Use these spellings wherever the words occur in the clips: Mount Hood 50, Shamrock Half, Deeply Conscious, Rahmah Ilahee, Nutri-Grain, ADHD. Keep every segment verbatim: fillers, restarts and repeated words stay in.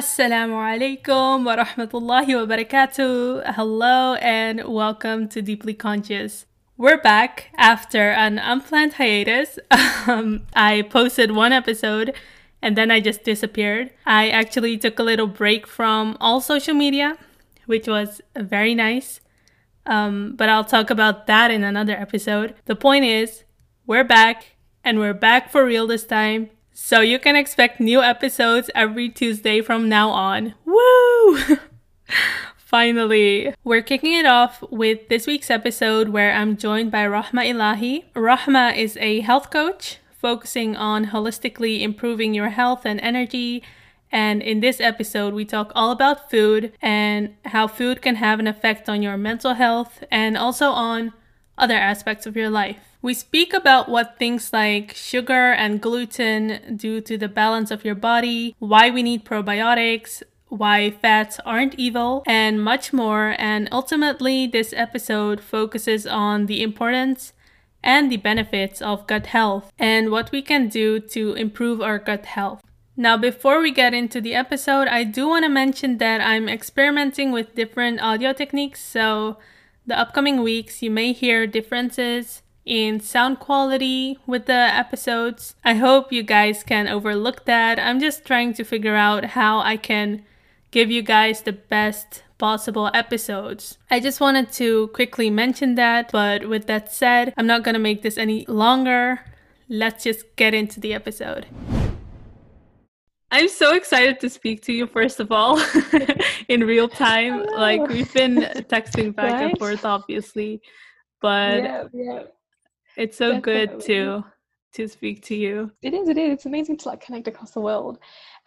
Assalamu alaikum wa rahmatullahi wa barakatuh. Hello and welcome to Deeply Conscious. We're back after an unplanned hiatus. Um, I posted one episode and then I just disappeared. I actually took a little break from all social media, which was very nice. Um, but I'll talk about that in another episode. The point is, we're back and we're back for real this time. So you can expect new episodes every Tuesday from now on. Woo! Finally, we're kicking it off with this week's episode where I'm joined by Rahmah Ilahee. Rahmah is a health coach focusing on holistically improving your health and energy. And in this episode, we talk all about food and how food can have an effect on your mental health and also on other aspects of your life. We speak about what things like sugar and gluten do to the balance of your body, why we need probiotics, why fats aren't evil, and much more. And ultimately, this episode focuses on the importance and the benefits of gut health and what we can do to improve our gut health. Now, before we get into the episode, I do want to mention that I'm experimenting with different audio techniques. So the upcoming weeks, you may hear differences in sound quality with the episodes. I hope you guys can overlook that. I'm just trying to figure out how I can give you guys the best possible episodes. I just wanted to quickly mention that, but with that said, I'm not gonna make this any longer. Let's just get into the episode. I'm so excited to speak to you, first of all, in real time. Hello. Like, we've been texting back right? and forth, obviously, but yeah, yeah. It's so Definitely. good to to speak to you. It is, it is. It's amazing to like connect across the world.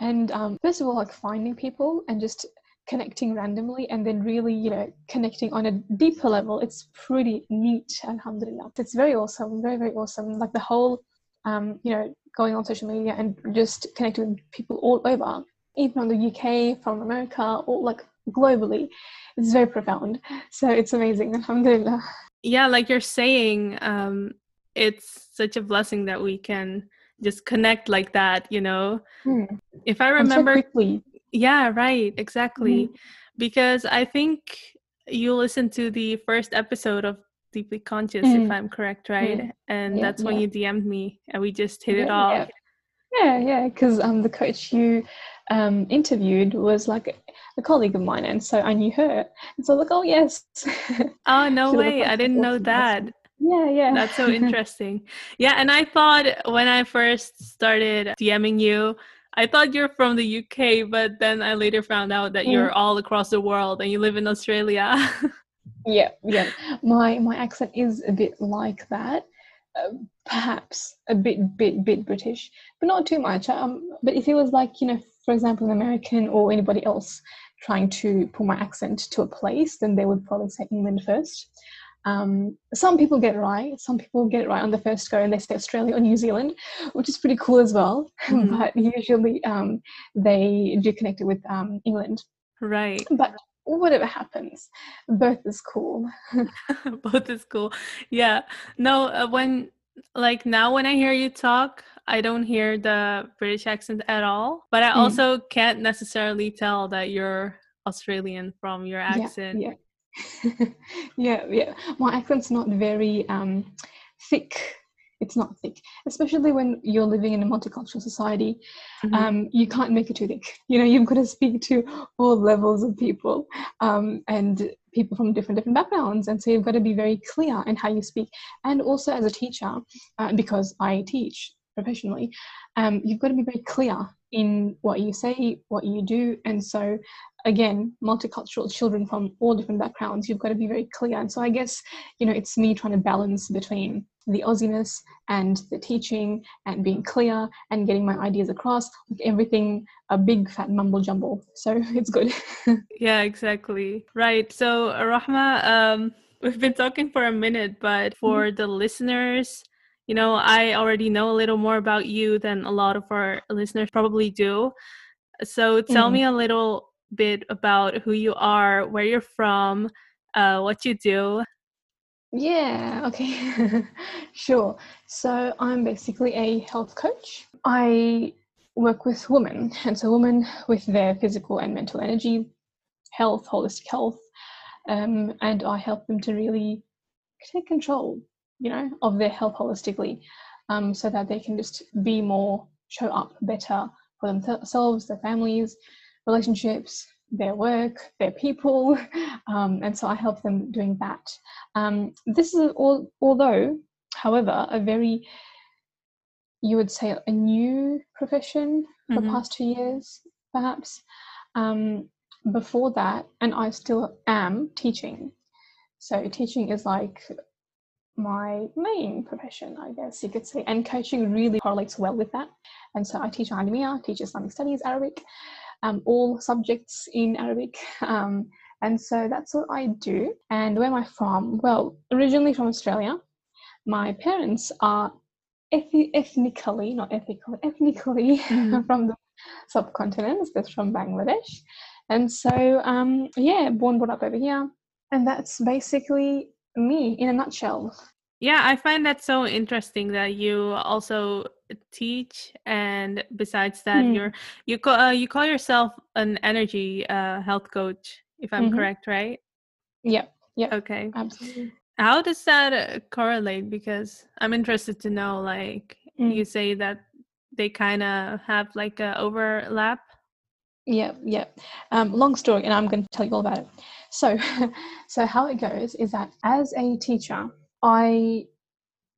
And um, first of all, like finding people and just connecting randomly and then really, you know, connecting on a deeper level. It's pretty neat, alhamdulillah. It's very awesome, very, very awesome. Like the whole, um, you know, going on social media and just connecting with people all over, even from the U K, from America, or like globally. It's very profound. So it's amazing, alhamdulillah. Yeah, like you're saying, um, it's such a blessing that we can just connect like that, you know? Mm. If I remember... So yeah, right, exactly. Mm. Because I think you listened to the first episode of Deeply Conscious, mm. if I'm correct, right? Mm. And yeah, that's when yeah. you D M'd me and we just hit yeah, it off. Yeah, yeah, because yeah, um, the coach you um, interviewed was like... a colleague of mine, and so I knew her, and so I was like, oh yes. Oh no way, I didn't know that. Yeah, yeah, that's so interesting. Yeah, and I thought when I first started DMing you, I thought you're from the U K, but then I later found out that mm. you're all across the world and you live in Australia. Yeah, yeah, my my accent is a bit like that. Uh, perhaps a bit bit bit British, but not too much. Um but if it was like, you know, for example, an American or anybody else trying to pull my accent to a place, then they would probably say England first. Um, some people get it right. Some people get it right on the first go and they say Australia or New Zealand, which is pretty cool as well. Mm-hmm. But usually um, they do connect it with um, England. Right. But whatever happens, both is cool. Both is cool. Yeah. No, uh, when like now when I hear you talk, I don't hear the British accent at all, but I mm. also can't necessarily tell that you're Australian from your accent. Yeah, yeah, yeah, yeah. My accent's not very um, thick. It's not thick, especially when you're living in a multicultural society. Mm-hmm. Um, you can't make it too thick. You know, you've got to speak to all levels of people um, and people from different different backgrounds, and so you've got to be very clear in how you speak. And also as a teacher, uh, because I teach professionally, um, you've got to be very clear in what you say, what you do. And so again, multicultural children from all different backgrounds, you've got to be very clear. And so I guess, you know, it's me trying to balance between the Aussiness and the teaching and being clear and getting my ideas across, like everything a big fat mumble jumble. So it's good. Yeah, exactly. Right. So Rahmah, um, we've been talking for a minute, but for mm-hmm. the listeners, you know, I already know a little more about you than a lot of our listeners probably do. So tell mm. me a little bit about who you are, where you're from, uh, what you do. Yeah, okay. Sure. So I'm basically a health coach. I work with women, and so women with their physical and mental energy, health, holistic health, um, and I help them to really take control, you know, of their health holistically, um, so that they can just be more, show up better for themselves, their families, relationships, their work, their people, um, and so I help them doing that. Um, this is all, although, however, a very, you would say, a new profession for mm-hmm. the past two years, perhaps. Um, before that, and I still am teaching. So teaching is like my main profession, I guess you could say, and coaching really correlates well with that. And so I teach academia, teach Islamic studies, Arabic, um, all subjects in Arabic. Um, and so that's what I do. And where am I from? Well, originally from Australia. My parents are eth- ethnically, not ethically, ethnically mm. from the subcontinent. They're from Bangladesh. And so, um, yeah, born, brought up over here. And that's basically me in a nutshell. Yeah, I find that so interesting that you also teach, and besides that, mm. you're you call uh, you call yourself an energy uh, health coach, if I'm mm-hmm. correct, right? Yeah. Yeah. Okay. Absolutely. How does that correlate? Because I'm interested to know. Like mm. you say that they kind of have like a overlap. Yeah, yeah. Um, long story, and I'm going to tell you all about it. So, so how it goes is that as a teacher, I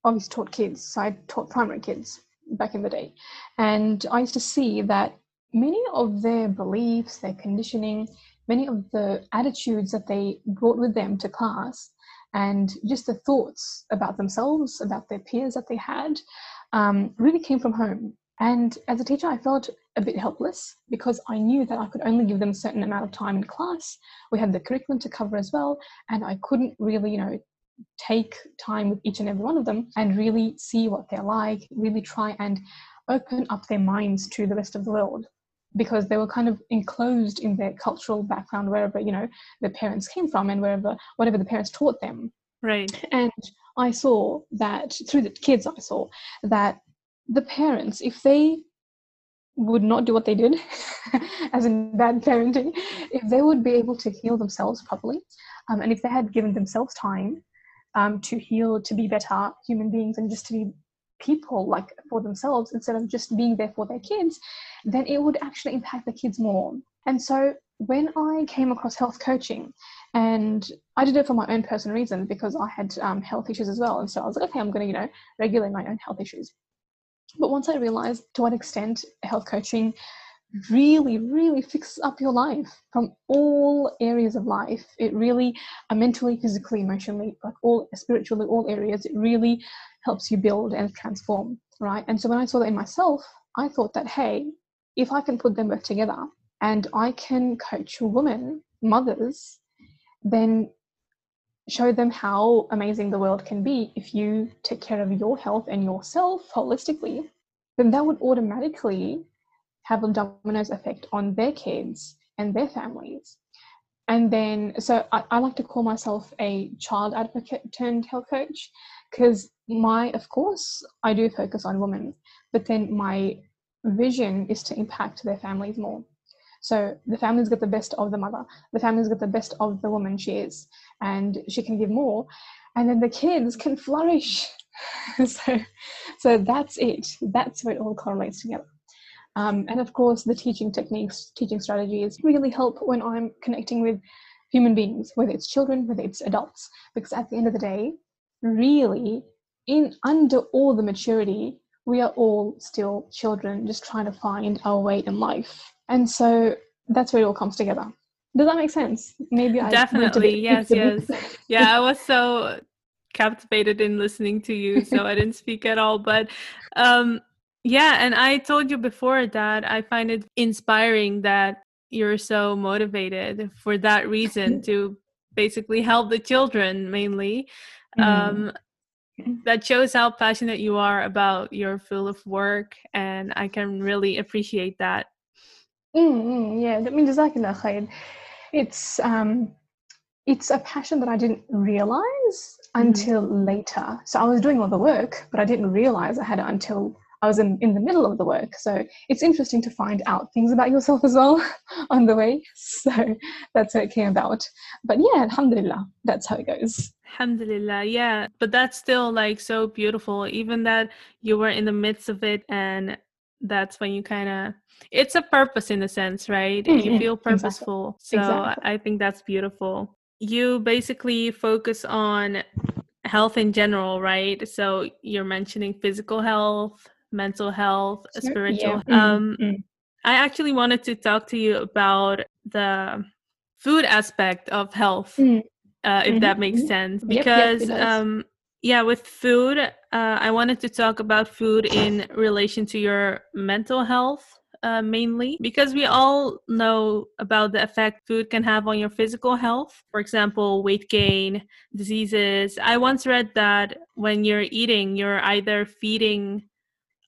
obviously taught kids. So I taught primary kids back in the day, and I used to see that many of their beliefs, their conditioning, many of the attitudes that they brought with them to class, and just the thoughts about themselves, about their peers that they had, um, really came from home. And as a teacher, I felt a bit helpless because I knew that I could only give them a certain amount of time in class. We had the curriculum to cover as well, and I couldn't really, you know, take time with each and every one of them and really see what they're like, really try and open up their minds to the rest of the world, because they were kind of enclosed in their cultural background, wherever, you know, the parents came from and wherever, whatever the parents taught them. Right. And I saw that through the kids, I saw that the parents, if they would not do what they did, as in bad parenting, if they would be able to heal themselves properly, um, and if they had given themselves time um, to heal, to be better human beings and just to be people like for themselves instead of just being there for their kids, then it would actually impact the kids more. And so when I came across health coaching, and I did it for my own personal reasons because I had um, health issues as well, and so I was like, okay, I'm going to, you know, regulate my own health issues. But once I realized to what extent health coaching really, really fixes up your life from all areas of life, it really, uh, mentally, physically, emotionally, like all spiritually, all areas, it really helps you build and transform, right? And so when I saw that in myself, I thought that, hey, if I can put them both together and I can coach women, mothers, then show them how amazing the world can be if you take care of your health and yourself holistically, then that would automatically have a dominoes effect on their kids and their families. And then, so I, I like to call myself a child advocate turned health coach, because my, of course, I do focus on women, but then my vision is to impact their families more. So the family's got the best of the mother, the family's got the best of the woman she is, and she can give more, and then the kids can flourish. so, so that's it. That's where it all correlates together. Um, and of course, the teaching techniques, teaching strategies really help when I'm connecting with human beings, whether it's children, whether it's adults, because at the end of the day, really, in under all the maturity, we are all still children, just trying to find our way in life. And so that's where it all comes together. Does that make sense? Maybe I definitely yes, yes, yeah. I was so captivated in listening to you, so I didn't speak at all. But um, yeah, and I told you before that I find it inspiring that you're so motivated for that reason to basically help the children mainly. Mm. Um, That shows how passionate you are about your field of work, and I can really appreciate that. Mm, yeah, I mean, Jazakallah khair. It's um, it's a passion that I didn't realize mm. until later. So I was doing all the work, but I didn't realize I had it until I was in, in the middle of the work. So it's interesting to find out things about yourself as well on the way. So that's how it came about. But yeah, alhamdulillah, that's how it goes. Alhamdulillah, yeah. But that's still like so beautiful, even that you were in the midst of it, and that's when you kind of, it's a purpose in a sense, right? And mm-hmm. you feel purposeful. Exactly. So exactly. I think that's beautiful. You basically focus on health in general, right? So you're mentioning physical health, mental health, sure. spiritual. Yeah. Um, mm-hmm. I actually wanted to talk to you about the food aspect of health, mm-hmm. uh, if mm-hmm. that makes mm-hmm. sense. Because, yep, yep, um, yeah, with food, uh, I wanted to talk about food in relation to your mental health. Uh, mainly because we all know about the effect food can have on your physical health. For example, weight gain, diseases. I once read that when you're eating, you're either feeding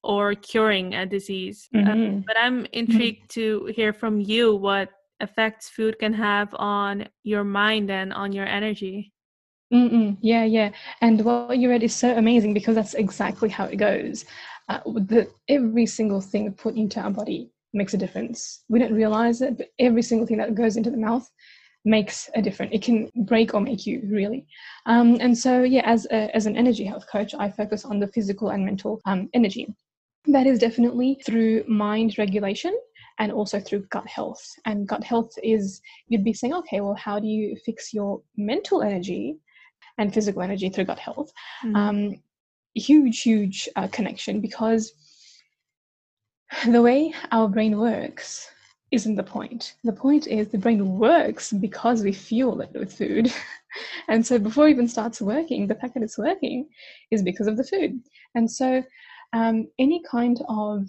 or curing a disease. Mm-hmm. Uh, but I'm intrigued mm-hmm. to hear from you what effects food can have on your mind and on your energy. Mm-mm. Yeah, yeah. And what you read is so amazing because that's exactly how it goes. Uh, the, every single thing put into our body makes a difference. We don't realize it, but every single thing that goes into the mouth makes a difference. It can break or make you, really. Um, and so, yeah, as a, as an energy health coach, I focus on the physical and mental um, energy. That is definitely through mind regulation and also through gut health. And gut health is, you'd be saying, okay, well, how do you fix your mental energy and physical energy through gut health? Mm. Um, huge huge uh, connection, because the way our brain works isn't the point. The point is the brain works because we fuel it with food. And so before it even starts working, the fact that it's working is because of the food. And so um, any kind of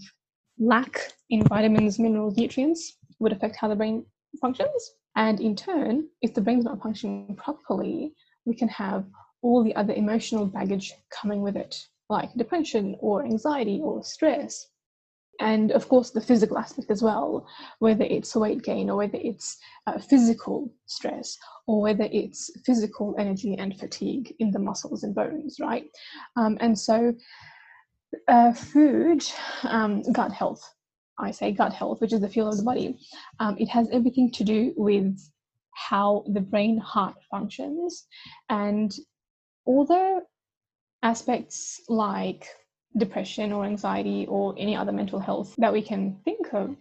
lack in vitamins, minerals, nutrients would affect how the brain functions. And in turn, if the brain's not functioning properly, we can have all the other emotional baggage coming with it, like depression or anxiety or stress. And of course, the physical aspect as well, whether it's weight gain or whether it's uh, physical stress or whether it's physical energy and fatigue in the muscles and bones, right? Um, and so uh, food, um, gut health, I say gut health, which is the fuel of the body, um, it has everything to do with how the brain heart functions. And although aspects like depression or anxiety or any other mental health that we can think of,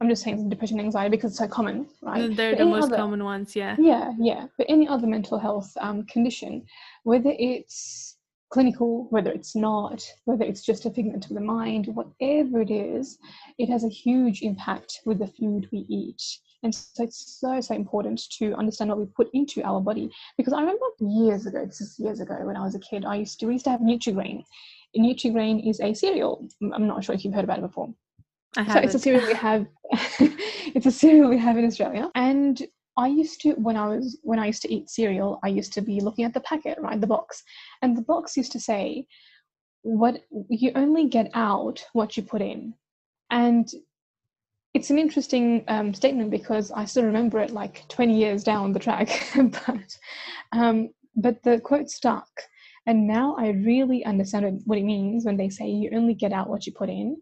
I'm just saying depression and anxiety because it's so common, right? They're but the most other, common ones, yeah. Yeah, yeah. But any other mental health um, condition, whether it's clinical, whether it's not, whether it's just a figment of the mind, whatever it is, it has a huge impact with the food we eat. And so it's so, so important to understand what we put into our body. Because I remember years ago, this is years ago, when I was a kid, I used to, we used to have Nutri-Grain. Nutri-Grain is a cereal. I'm not sure if you've heard about it before. I haven't. So it's a cereal we have, it's a cereal we have in Australia. And I used to, when I was, when I used to eat cereal, I used to be looking at the packet, right, the box. And the box used to say, what, you only get out what you put in. And it's an interesting um, statement because I still remember it like twenty years down the track, but um, but the quote stuck. And now I really understand what it means when they say you only get out what you put in,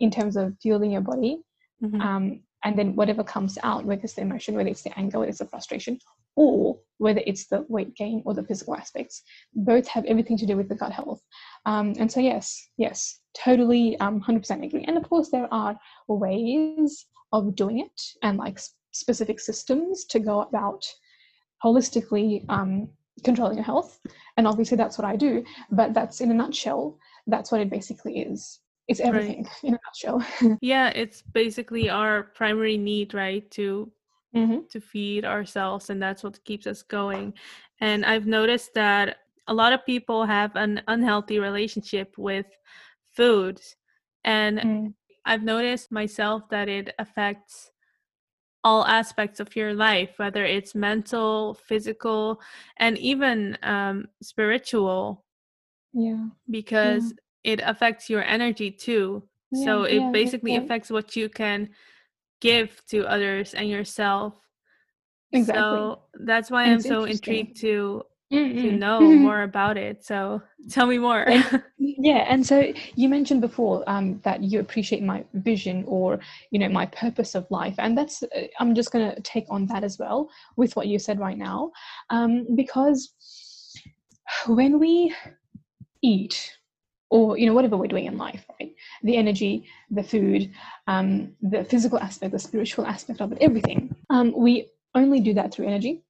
in terms of fueling your body. Mm-hmm. Um, and then whatever comes out, whether it's the emotion, whether it's the anger, whether it's the frustration, or whether it's the weight gain or the physical aspects, both have everything to do with the gut health. Um, and so, yes, yes, totally, um, one hundred percent agree. And of course, there are ways of doing it and like specific systems to go about holistically um, controlling your health. And obviously that's what I do, but that's in a nutshell, that's what it basically is. It's everything, right, in a nutshell. Yeah, it's basically our primary need, right, to mm-hmm. to feed ourselves, and that's what keeps us going. And I've noticed that a lot of people have an unhealthy relationship with food, and mm. I've noticed myself that it affects all aspects of your life, whether it's mental, physical, and even um, spiritual. Yeah, because yeah. it affects your energy too. Yeah, so it yeah, basically yeah. affects what you can give to others and yourself. Exactly. So that's why and I'm so intrigued to Mm-mm. to know mm-hmm. more about it. So tell me more. And, yeah. And so you mentioned before um, that you appreciate my vision or, you know, my purpose of life. And that's, I'm just going to take on that as well with what you said right now, um, because when we eat or, you know, whatever we're doing in life, right? The energy, the food, um, the physical aspect, the spiritual aspect of it, everything. Um, we only do that through energy.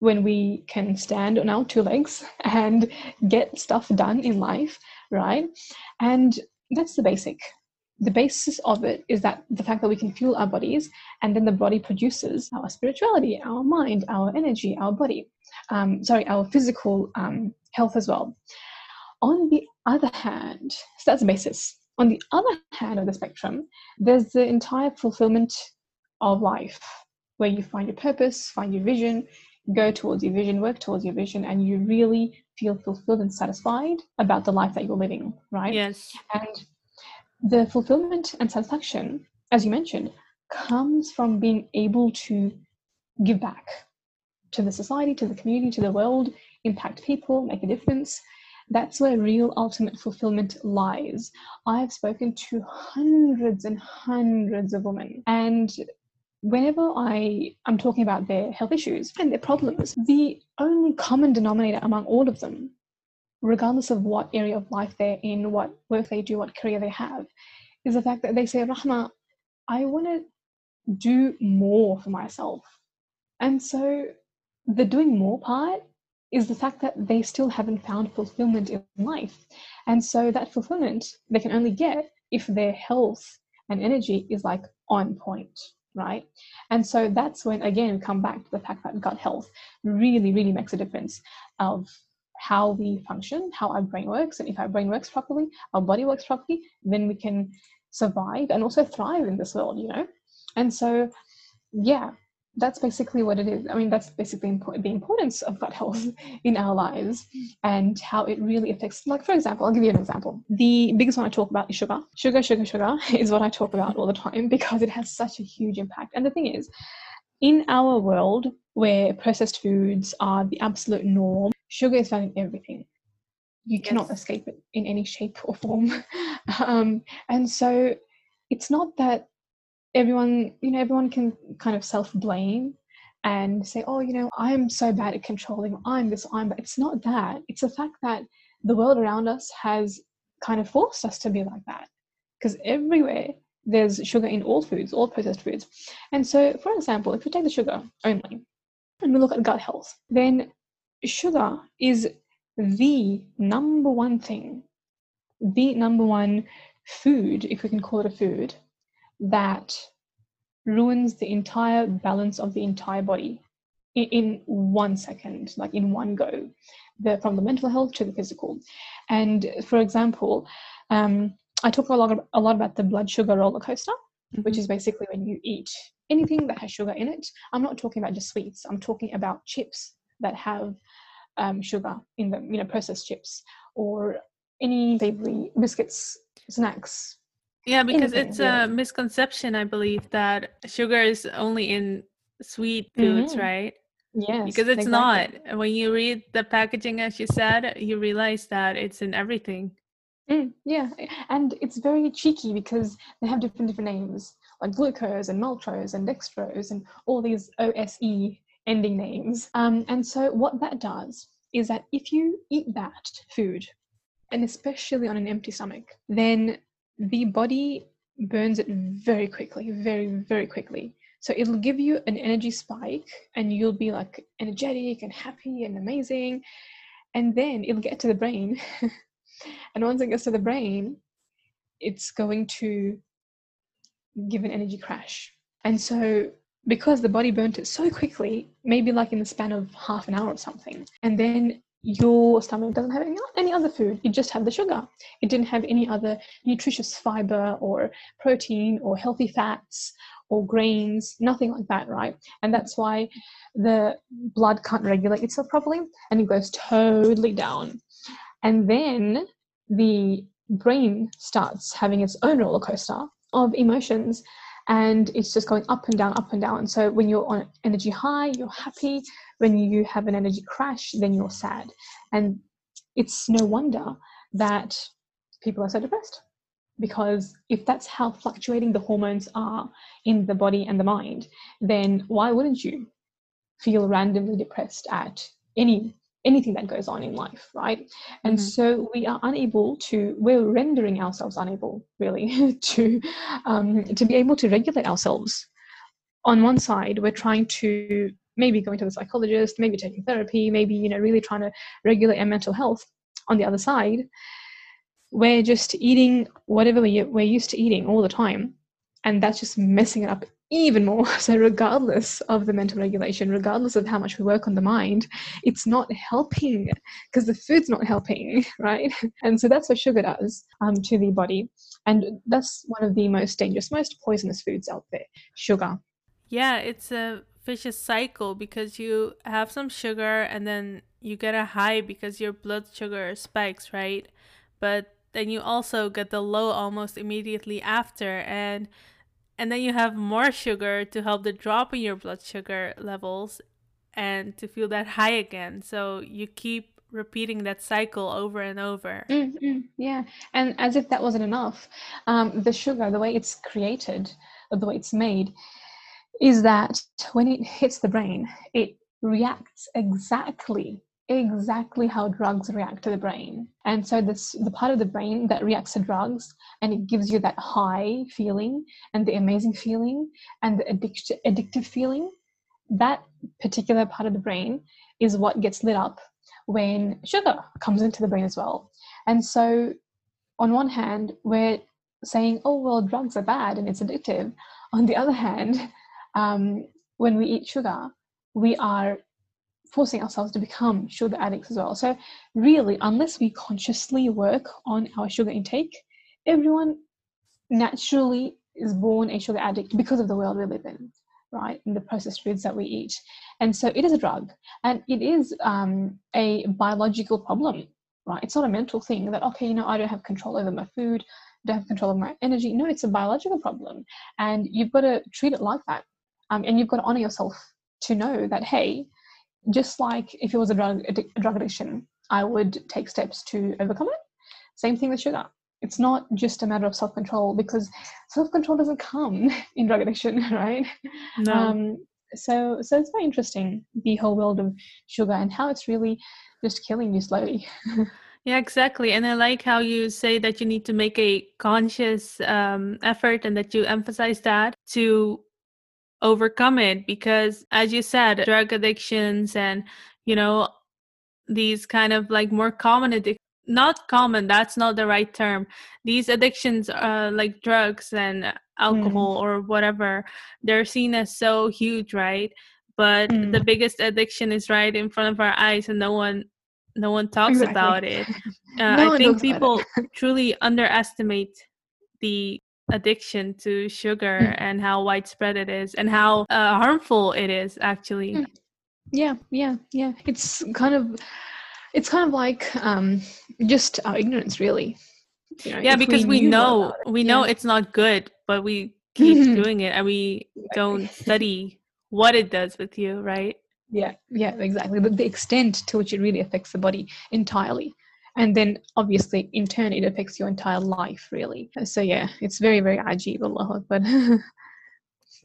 When we can stand on our two legs and get stuff done in life, right? And that's the basic. The basis of it is that the fact that we can fuel our bodies, and then the body produces our spirituality, our mind, our energy, our body, um, sorry, our physical um, health as well. On the other hand, so that's the basis. On the other hand of the spectrum, there's the entire fulfillment of life, where you find your purpose, find your vision, go towards your vision, work towards your vision, and you really feel fulfilled and satisfied about the life that you're living, right? Yes. And the fulfillment and satisfaction, as you mentioned, comes from being able to give back to the society, to the community, to the world, impact people, make a difference. That's where real ultimate fulfillment lies. I've spoken to hundreds and hundreds of women, and whenever I am talking about their health issues and their problems, the only common denominator among all of them, regardless of what area of life they're in, what work they do, what career they have, is the fact that they say, Rahmah, I want to do more for myself. And so the doing more part is the fact that they still haven't found fulfillment in life. And so that fulfillment they can only get if their health and energy is like on point. Right? And so that's when, again, come back to the fact that gut health really, really makes a difference of how we function, how our brain works. And if our brain works properly, our body works properly, then we can survive and also thrive in this world, you know? And so, yeah, that's basically what it is. I mean, that's basically impo- the importance of gut health in our lives and how it really affects, like, for example, I'll give you an example. The biggest one I talk about is sugar. Sugar, sugar, sugar is what I talk about all the time because it has such a huge impact. And the thing is, in our world where processed foods are the absolute norm, sugar is found in everything. You yes. cannot escape it in any shape or form. Um, and so it's not that everyone, you know, everyone can kind of self-blame and say, oh, you know, I'm so bad at controlling, I'm this, I'm bad. It's not that. It's the fact that the world around us has kind of forced us to be like that, because everywhere there's sugar in all foods, all processed foods. And so, for example, if we take the sugar only and we look at gut health, then sugar is the number one thing, the number one food, if we can call it a food, that ruins the entire balance of the entire body in, in one second, like in one go, the, from the mental health to the physical. And for example, um, I talk a lot, a lot about the blood sugar roller coaster, mm-hmm. which is basically when you eat anything that has sugar in it. I'm not talking about just sweets. I'm talking about chips that have um, sugar in them, you know, processed chips or any savory biscuits, snacks. Yeah, because anything, it's yeah. a misconception, I believe, that sugar is only in sweet foods, mm-hmm. right? Yes. Because it's exactly. not. When you read the packaging, as you said, you realize that it's in everything. Mm, yeah, and it's very cheeky because they have different different names, like glucose and maltose and dextrose and all these O S E ending names. Um, and so what that does is that if you eat that food, and especially on an empty stomach, then the body burns it very quickly, very, very quickly. So it'll give you an energy spike and you'll be like energetic and happy and amazing. And then it'll get to the brain. And once it gets to the brain, it's going to give an energy crash. And so because the body burnt it so quickly, maybe like in the span of half an hour or something, and then your stomach doesn't have any other food. It just had the sugar. It didn't have any other nutritious fiber or protein or healthy fats or grains, nothing like that, right? And that's why the blood can't regulate itself properly and it goes totally down. And then the brain starts having its own roller coaster of emotions and it's just going up and down, up and down. And so when you're on energy high, you're happy. When you have an energy crash, then you're sad. And it's no wonder that people are so depressed, because if that's how fluctuating the hormones are in the body and the mind, then why wouldn't you feel randomly depressed at any anything that goes on in life, right? And mm-hmm. so we are unable to, we're rendering ourselves unable, really, to um, to be able to regulate ourselves. On one side, we're trying to maybe going to the psychologist, maybe taking therapy, maybe, you know, really trying to regulate our mental health. On the other side, we're just eating whatever we, we're used to eating all the time. And that's just messing it up even more. So regardless of the mental regulation, regardless of how much we work on the mind, it's not helping because the food's not helping, right? And so that's what sugar does um, to the body. And that's one of the most dangerous, most poisonous foods out there, sugar. Yeah, it's a vicious cycle because you have some sugar and then you get a high because your blood sugar spikes, right? But then you also get the low almost immediately after, and and then you have more sugar to help the drop in your blood sugar levels and to feel that high again. So you keep repeating that cycle over and over. Mm-hmm. Yeah, and as if that wasn't enough, um, the sugar, the way it's created, or the way it's made, is that when it hits the brain, it reacts exactly exactly how drugs react to the brain. And so this the part of the brain that reacts to drugs, and it gives you that high feeling and the amazing feeling and the addict- addictive feeling, that particular part of the brain is what gets lit up when sugar comes into the brain as well. And so on one hand, we're saying, oh, well, drugs are bad and it's addictive. On the other hand, um, when we eat sugar, we are forcing ourselves to become sugar addicts as well. So really, unless we consciously work on our sugar intake, everyone naturally is born a sugar addict because of the world we live in, right? And the processed foods that we eat. And so it is a drug, and it is um, a biological problem, right? It's not a mental thing that, okay, you know, I don't have control over my food, I don't have control over my energy. No, it's a biological problem, and you've got to treat it like that. Um, and you've got to honor yourself to know that, hey, just like if it was a drug, a drug addiction, I would take steps to overcome it. Same thing with sugar. It's not just a matter of self-control, because self-control doesn't come in drug addiction, right? No. Um, so, so it's very interesting, the whole world of sugar and how it's really just killing you slowly. Yeah, exactly. And I like how you say that you need to make a conscious um, effort, and that you emphasize that to overcome it, because as you said, drug addictions and, you know, these kind of like more common addic- not common that's not the right term these addictions uh like drugs and alcohol mm. or whatever, they're seen as so huge, right? But mm. the biggest addiction is right in front of our eyes, and no one no one talks exactly. about it. uh, no I think people truly underestimate the addiction to sugar mm. and how widespread it is, and how uh, harmful it is, actually. Yeah, yeah, yeah. It's kind of, it's kind of like um, just our ignorance, really. You know, yeah, because we, we know it, we know yeah. it's not good, but we keep mm-hmm. doing it, and we don't study what it does with you, right? Yeah, yeah, exactly. But the extent to which it really affects the body entirely. And then obviously in turn it affects your entire life, really. So yeah, it's very, very ajib, Allah Akbar. Yeah.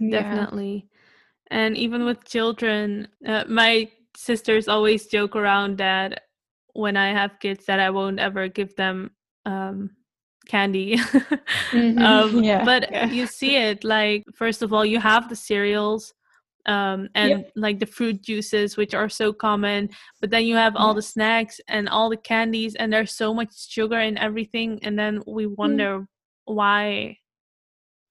Definitely. And even with children, uh, my sisters always joke around that when I have kids that I won't ever give them um, candy. mm-hmm. um, yeah. But yeah. you see it, like, first of all, you have the cereals. Um, and yep. like the fruit juices, which are so common, but then you have all the snacks and all the candies, and there's so much sugar in everything, and then we wonder mm. why.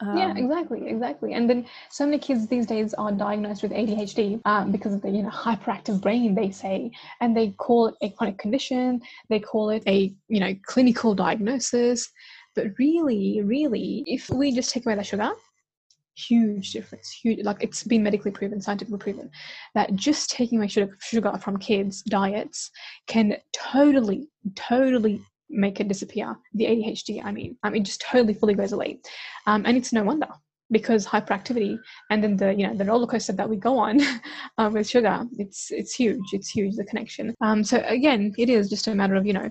Um, yeah, exactly, exactly. And then so many kids these days are diagnosed with A D H D um, because of the, you know, hyperactive brain, they say, and they call it a chronic condition, they call it a, you know, clinical diagnosis. But really, really, if we just take away the sugar, huge difference, huge. Like, it's been medically proven, scientifically proven, that just taking away sugar, sugar from kids' diets can totally, totally make it disappear. The A D H D, I mean, um, it just totally fully goes away. Um, and it's no wonder because hyperactivity and then the you know the roller coaster that we go on uh, with sugar, it's it's huge. It's huge, the connection. Um, so again, it is just a matter of you know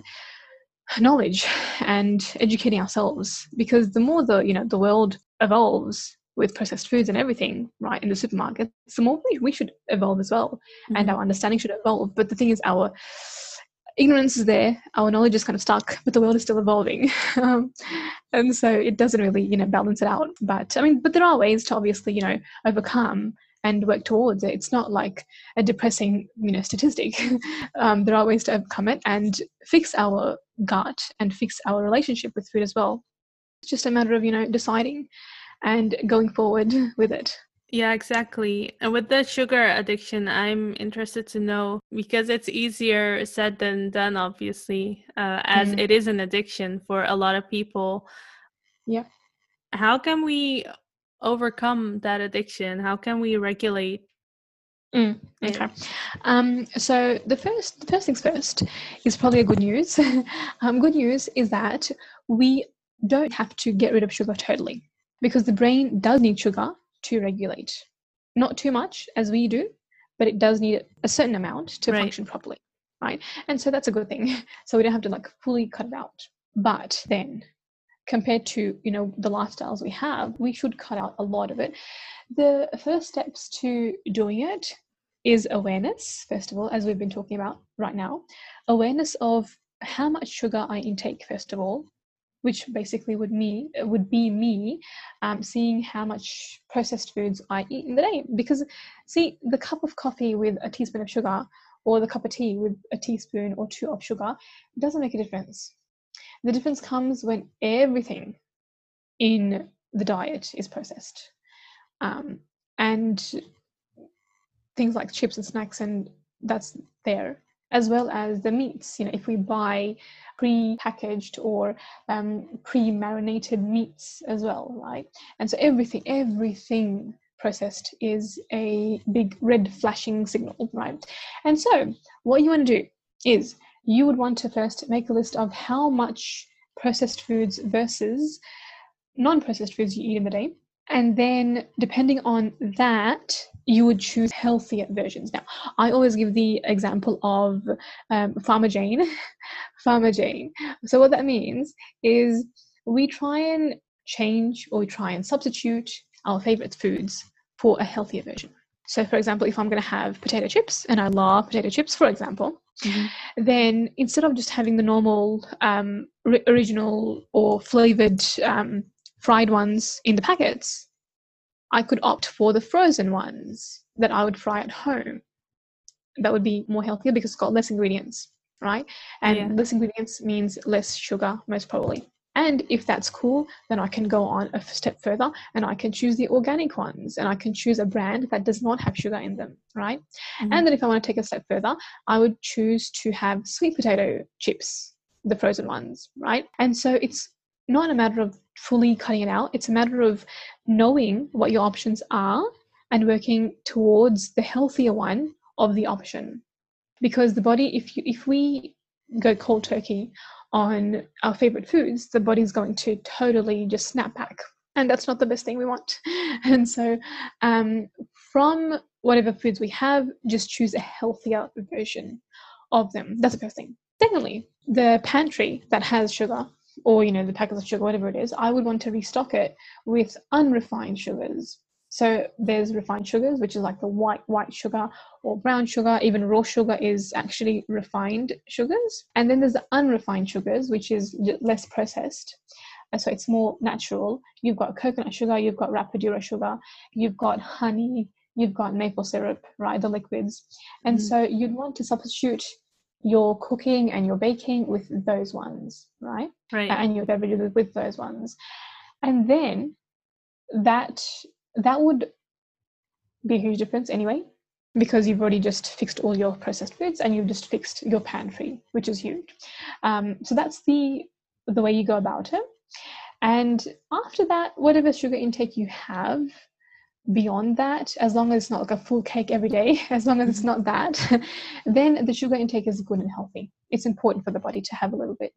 knowledge and educating ourselves, because the more the you know the world evolves with processed foods and everything, right, in the supermarket, the more we, we should evolve as well, mm-hmm. and our understanding should evolve. But the thing is, our ignorance is there, our knowledge is kind of stuck, but the world is still evolving. Um, and so it doesn't really, you know, balance it out. But I mean, but there are ways to obviously, you know, overcome and work towards it. It's not like a depressing, you know, statistic. Um, there are ways to overcome it and fix our gut and fix our relationship with food as well. It's just a matter of, you know, deciding and going forward with it. Yeah, exactly. And with the sugar addiction, I'm interested to know, because it's easier said than done, obviously, uh, as mm. it is an addiction for a lot of people. Yeah. How can we overcome that addiction? How can we regulate? Mm, okay. Um, so the first, the first things first is probably a good news. um, good news is that we don't have to get rid of sugar totally, because the brain does need sugar to regulate. Not too much as we do, but it does need a certain amount to right. function properly, right? And so that's a good thing. So we don't have to like fully cut it out. But then compared to, you know, the lifestyles we have, we should cut out a lot of it. The first steps to doing it is awareness, first of all, as we've been talking about right now. Awareness of how much sugar I intake, first of all, which basically would me would be me um, seeing how much processed foods I eat in the day. Because, see, the cup of coffee with a teaspoon of sugar or the cup of tea with a teaspoon or two of sugar doesn't make a difference. The difference comes when everything in the diet is processed. Um, and things like chips and snacks, and that's there, as well as the meats. You know, if we buy pre-packaged or um, pre-marinated meats as well, right? And so everything, everything processed is a big red flashing signal, right? And so what you want to do is you would want to first make a list of how much processed foods versus non-processed foods you eat in the day. And then depending on that, you would choose healthier versions. Now, I always give the example of um, Farmer Jane. Farmer Jane. So what that means is we try and change, or we try and substitute our favorite foods for a healthier version. So for example, if I'm going to have potato chips, and I love potato chips, for example, mm-hmm. then instead of just having the normal um, original or flavored um, fried ones in the packets, I could opt for the frozen ones that I would fry at home. That would be more healthier because it's got less ingredients, right? And yeah. less ingredients means less sugar, most probably. And if that's cool, then I can go on a step further and I can choose the organic ones, and I can choose a brand that does not have sugar in them, right? Mm-hmm. And then if I want to take a step further, I would choose to have sweet potato chips, the frozen ones, right? And so it's not a matter of fully cutting it out. It's a matter of knowing what your options are and working towards the healthier one of the option. Because the body, if you, if we go cold turkey on our favorite foods, the body's going to totally just snap back. And that's not the best thing we want. And so um, from whatever foods we have, just choose a healthier version of them. That's the first thing. Secondly, the pantry that has sugar, or, you know, the packets of sugar, whatever it is, I would want to restock it with unrefined sugars. So there's refined sugars, which is like the white, white sugar or brown sugar. Even raw sugar is actually refined sugars. And then there's the unrefined sugars, which is less processed. And so it's more natural. You've got coconut sugar, you've got Rapadura sugar, you've got honey, you've got maple syrup, right? The liquids. And mm. so you'd want to substitute your cooking and your baking with those ones, right? Right. And your beverages with those ones. And then that that would be a huge difference anyway, because you've already just fixed all your processed foods and you've just fixed your pantry, which is huge. Um, so that's the the way you go about it. And after that, whatever sugar intake you have beyond that, as long as it's not like a full cake every day, as long as it's not that, then the sugar intake is good and healthy. It's important for the body to have a little bit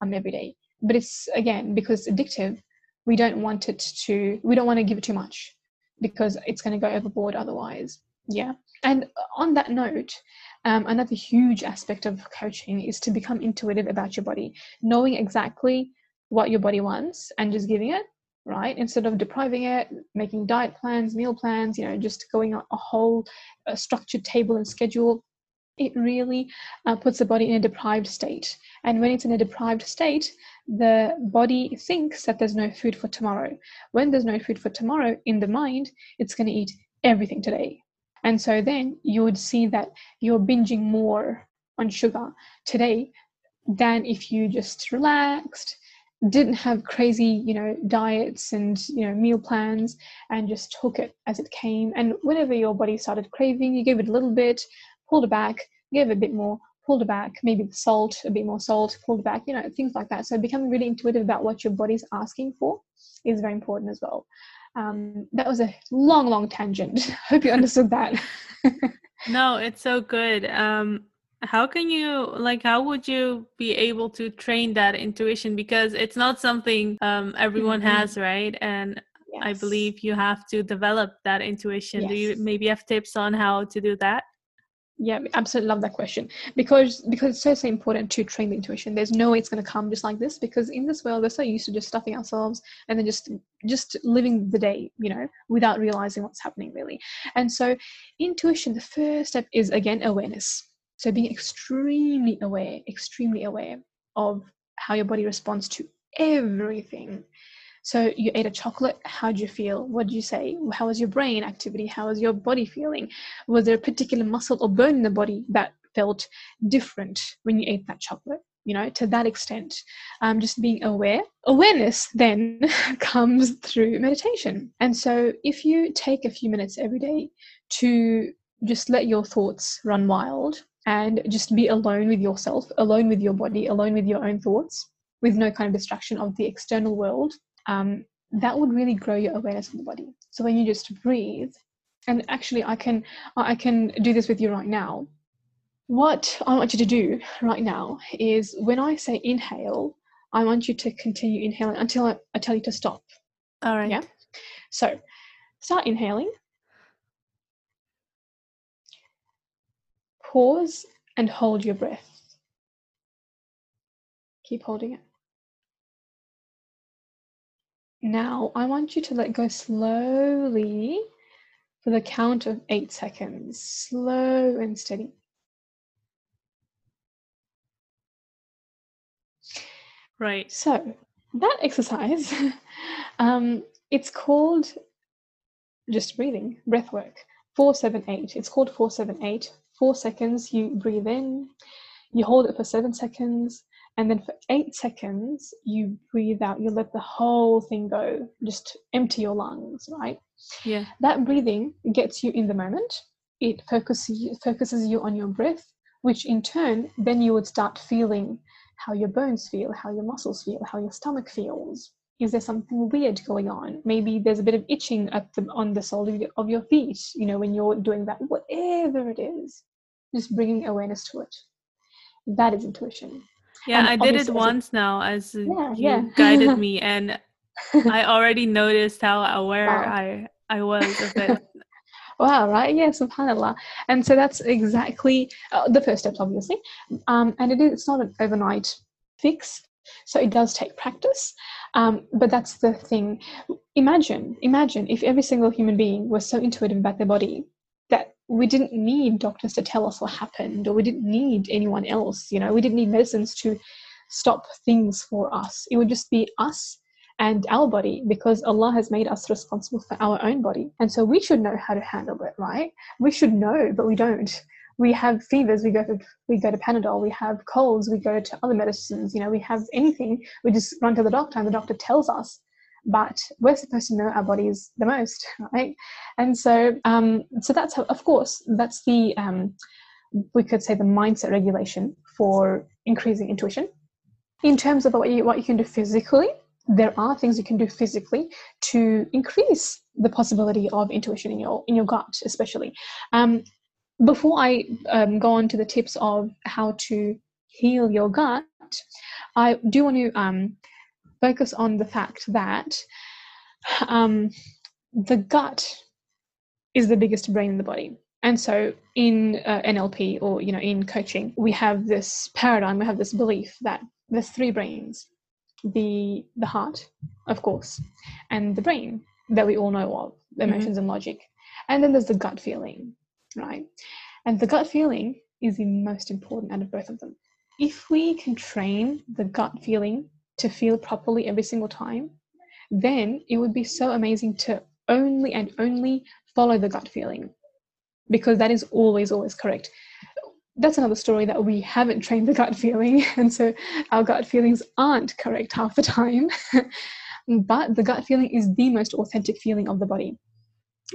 um, every day. But it's, again, because it's addictive, we don't want it to, we don't want to give it too much because it's going to go overboard otherwise. Yeah. And on that note, um, another huge aspect of coaching is to become intuitive about your body, knowing exactly what your body wants and just giving it, right? Instead of depriving it, making diet plans, meal plans, you know, just going on a whole uh, structured table and schedule. It really uh, puts the body in a deprived state. And when it's in a deprived state, the body thinks that there's no food for tomorrow. When there's no food for tomorrow, in the mind, it's going to eat everything today. And so then you would see that you're binging more on sugar today than if you just relaxed, didn't have crazy, you know, diets and, you know, meal plans and just took it as it came. And whenever your body started craving, you gave it a little bit, pulled it back, gave it a bit more, pulled it back, maybe the salt, a bit more salt, pulled it back, you know, things like that. So becoming really intuitive about what your body's asking for is very important as well. Um, that was a long, long tangent. Hope you understood that. No, it's so good. Um, how can you, like, how would you be able to train that intuition? Because it's not something um, everyone mm-hmm. has, right? And yes. I believe you have to develop that intuition. Yes. Do you maybe have tips on how to do that? Yeah, absolutely love that question because because it's so, so important to train the intuition. There's no way it's going to come just like this because in this world, we're so used to just stuffing ourselves and then just just living the day, you know, without realizing what's happening really. And so intuition, the first step is, again, awareness. So being extremely aware, extremely aware of how your body responds to everything. So you ate a chocolate, how do you feel? What do you say? How was your brain activity? How was your body feeling? Was there a particular muscle or bone in the body that felt different when you ate that chocolate? You know, to that extent, um, just being aware. Awareness then comes through meditation. And so if you take a few minutes every day to just let your thoughts run wild and just be alone with yourself, alone with your body, alone with your own thoughts, with no kind of distraction of the external world, Um, that would really grow your awareness of the body. So when you just breathe, and actually I can I can do this with you right now. What I want you to do right now is when I say inhale, I want you to continue inhaling until I, I tell you to stop. All right. Yeah. So start inhaling. Pause and hold your breath. Keep holding it. Now, I want you to let go slowly for the count of eight seconds, slow and steady. Right. So that exercise, um, it's called just breathing, breath work, four, seven, eight. It's called four, seven, eight. Four seconds, you breathe in, you hold it for seven seconds. And then for eight seconds, you breathe out, you let the whole thing go, just empty your lungs, right? Yeah. That breathing gets you in the moment. It focuses, focuses you on your breath, which in turn, then you would start feeling how your bones feel, how your muscles feel, how your stomach feels. Is there something weird going on? Maybe there's a bit of itching at the, on the sole of your feet, you know, when you're doing that, whatever it is, just bringing awareness to it. That is intuition. Yeah, and I did it once now as yeah, you yeah. guided me, and I already noticed how aware wow. I, I was of it. Wow, right? Yeah, subhanAllah. And so that's exactly uh, the first step, obviously. Um, and it is, it's not an overnight fix, so it does take practice. Um, but that's the thing. Imagine, imagine if every single human being was so intuitive about their body that we didn't need doctors to tell us what happened, or we didn't need anyone else, you know, we didn't need medicines to stop things for us. It would just be us and our body, because Allah has made us responsible for our own body. And so we should know how to handle it, right? We should know, but we don't. We have fevers, we go to, we go to Panadol, we have colds, we go to other medicines, you know, we have anything. We just run to the doctor and the doctor tells us. But we're supposed to know our bodies the most, right? And so, um, so that's how, of course, that's the, um, we could say the mindset regulation for increasing intuition. In terms of what you, what you can do physically, there are things you can do physically to increase the possibility of intuition in your, in your gut, especially. Um, before I um, go on to the tips of how to heal your gut, I do want to, um, focus on the fact that um, the gut is the biggest brain in the body. And so in uh, N L P, or, you know, in coaching, we have this paradigm, we have this belief that there's three brains, the the heart, of course, and the brain that we all know of, emotions mm-hmm. and logic. And then there's the gut feeling, right? And the gut feeling is the most important out of both of them. If we can train the gut feeling to feel properly every single time, then it would be so amazing to only and only follow the gut feeling, because that is always, always correct. That's another story, that we haven't trained the gut feeling, and so our gut feelings aren't correct half the time. But the gut feeling is the most authentic feeling of the body.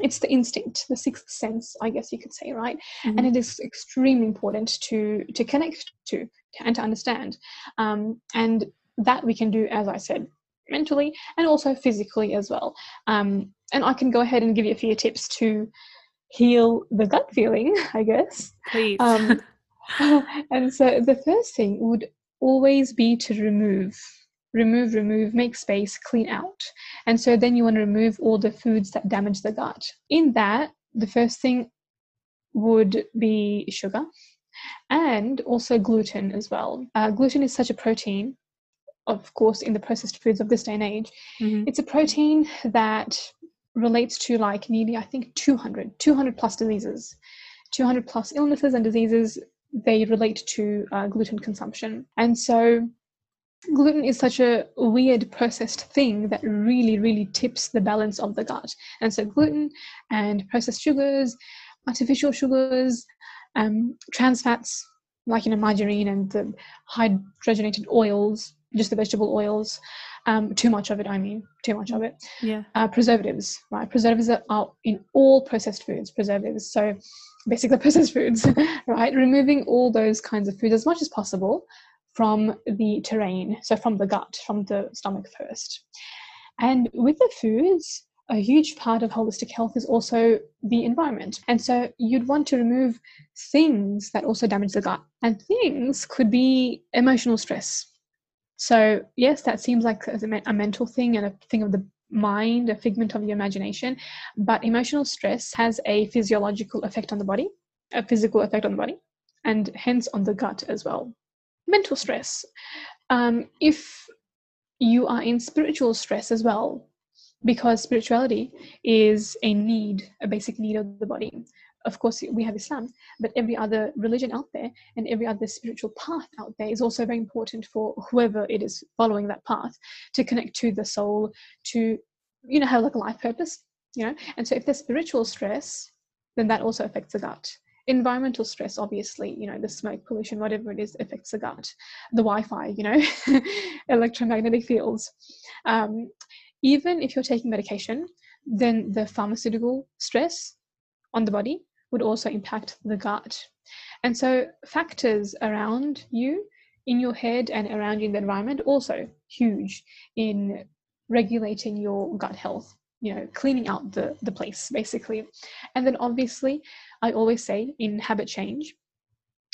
It's the instinct, the sixth sense, I guess you could say, right? Mm-hmm. And it is extremely important to to connect to and to understand. Um, and that we can do, as I said, mentally and also physically as well. Um, and I can go ahead and give you a few tips to heal the gut feeling, I guess. Please. Um, and so the first thing would always be to remove. Remove, remove, make space, clean out. And so then you want to remove all the foods that damage the gut. In that, the first thing would be sugar, and also gluten as well. Uh, gluten is such a protein, of course, in the processed foods of this day and age. Mm-hmm. It's a protein that relates to like nearly, I think, two hundred, two hundred plus diseases, two hundred plus illnesses and diseases. They relate to uh, gluten consumption. And so gluten is such a weird processed thing that really, really tips the balance of the gut. And so gluten and processed sugars, artificial sugars, um, trans fats, like, you know, margarine and the hydrogenated oils, just the vegetable oils, um, too much of it, I mean, too much of it. Yeah. Uh, preservatives, right? Preservatives are in all processed foods, preservatives. So basically processed foods, right? Removing all those kinds of foods as much as possible from the terrain, so from the gut, from the stomach first. And with the foods, a huge part of holistic health is also the environment. And so you'd want to remove things that also damage the gut. And things could be emotional stress. So yes, that seems like a mental thing and a thing of the mind, a figment of your imagination, but emotional stress has a physiological effect on the body, a physical effect on the body, and hence on the gut as well. Mental stress, um, if you are in spiritual stress as well, because spirituality is a need, a basic need of the body. Of course, we have Islam, but every other religion out there and every other spiritual path out there is also very important for whoever it is following that path to connect to the soul, to, you know, have like a life purpose, you know. And so if there's spiritual stress, then that also affects the gut. Environmental stress, obviously, you know, the smoke, pollution, whatever it is, affects the gut, the Wi-Fi, you know, electromagnetic fields. Um, even if you're taking medication, then the pharmaceutical stress on the body would also impact the gut. And so factors around you, in your head and around you in the environment, also huge in regulating your gut health, you know, cleaning out the, the place, basically. And then obviously, I always say in habit change,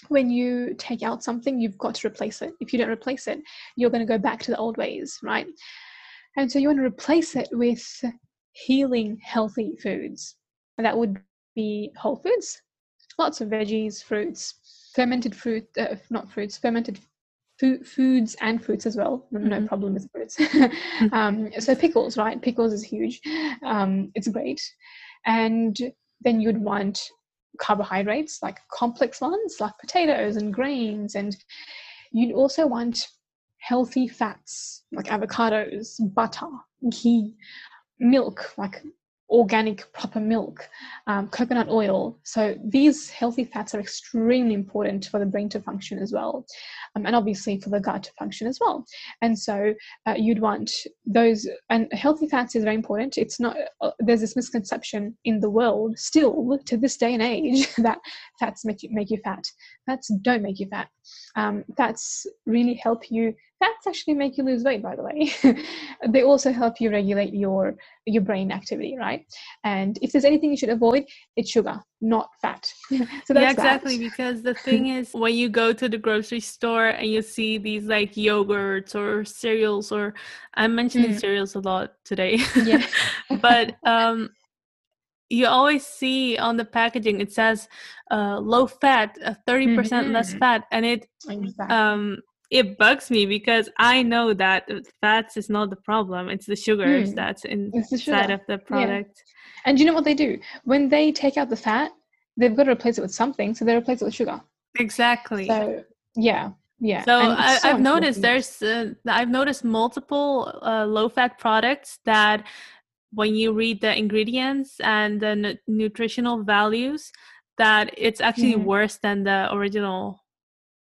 when you take out something, you've got to replace it. If you don't replace it, you're going to go back to the old ways, right? And so you want to replace it with healing, healthy foods. And that would be whole foods, lots of veggies, fruits, fermented fruit, uh, not fruits, fermented food, foods and fruits as well. No mm-hmm. problem with fruits. um, so pickles, right? Pickles is huge. Um, it's great. And then you'd want carbohydrates, like complex ones like potatoes and grains, and you'd also want healthy fats like avocados, butter, ghee, milk, like organic proper milk, um, coconut oil. So these healthy fats are extremely important for the brain to function as well, um, and obviously for the gut to function as well. And so uh, you'd want those, and healthy fats is very important. It's not uh, there's this misconception in the world still to this day and age that fats make you make you fat. Fats don't make you fat. Um, fats really help you Fats actually make you lose weight, by the way. They also help you regulate your, your brain activity, right? And if there's anything you should avoid, it's sugar, not fat. So that's yeah, exactly. That. Because the thing is, when you go to the grocery store and you see these like yogurts or cereals, or I'm mentioning mm. cereals a lot today, yeah. but um, you always see on the packaging, it says uh, low fat, uh, thirty percent mm-hmm. less fat. And it, exactly. um, it bugs me because I know that fats is not the problem. It's the sugars mm. that's inside sugar. of the product. Yeah. And you know what they do? When they take out the fat, they've got to replace it with something. So they replace it with sugar. Exactly. So, yeah. Yeah. So, I, so I've noticed there's, uh, I've noticed multiple uh, low fat products that when you read the ingredients and the n- nutritional values, that it's actually mm. worse than the original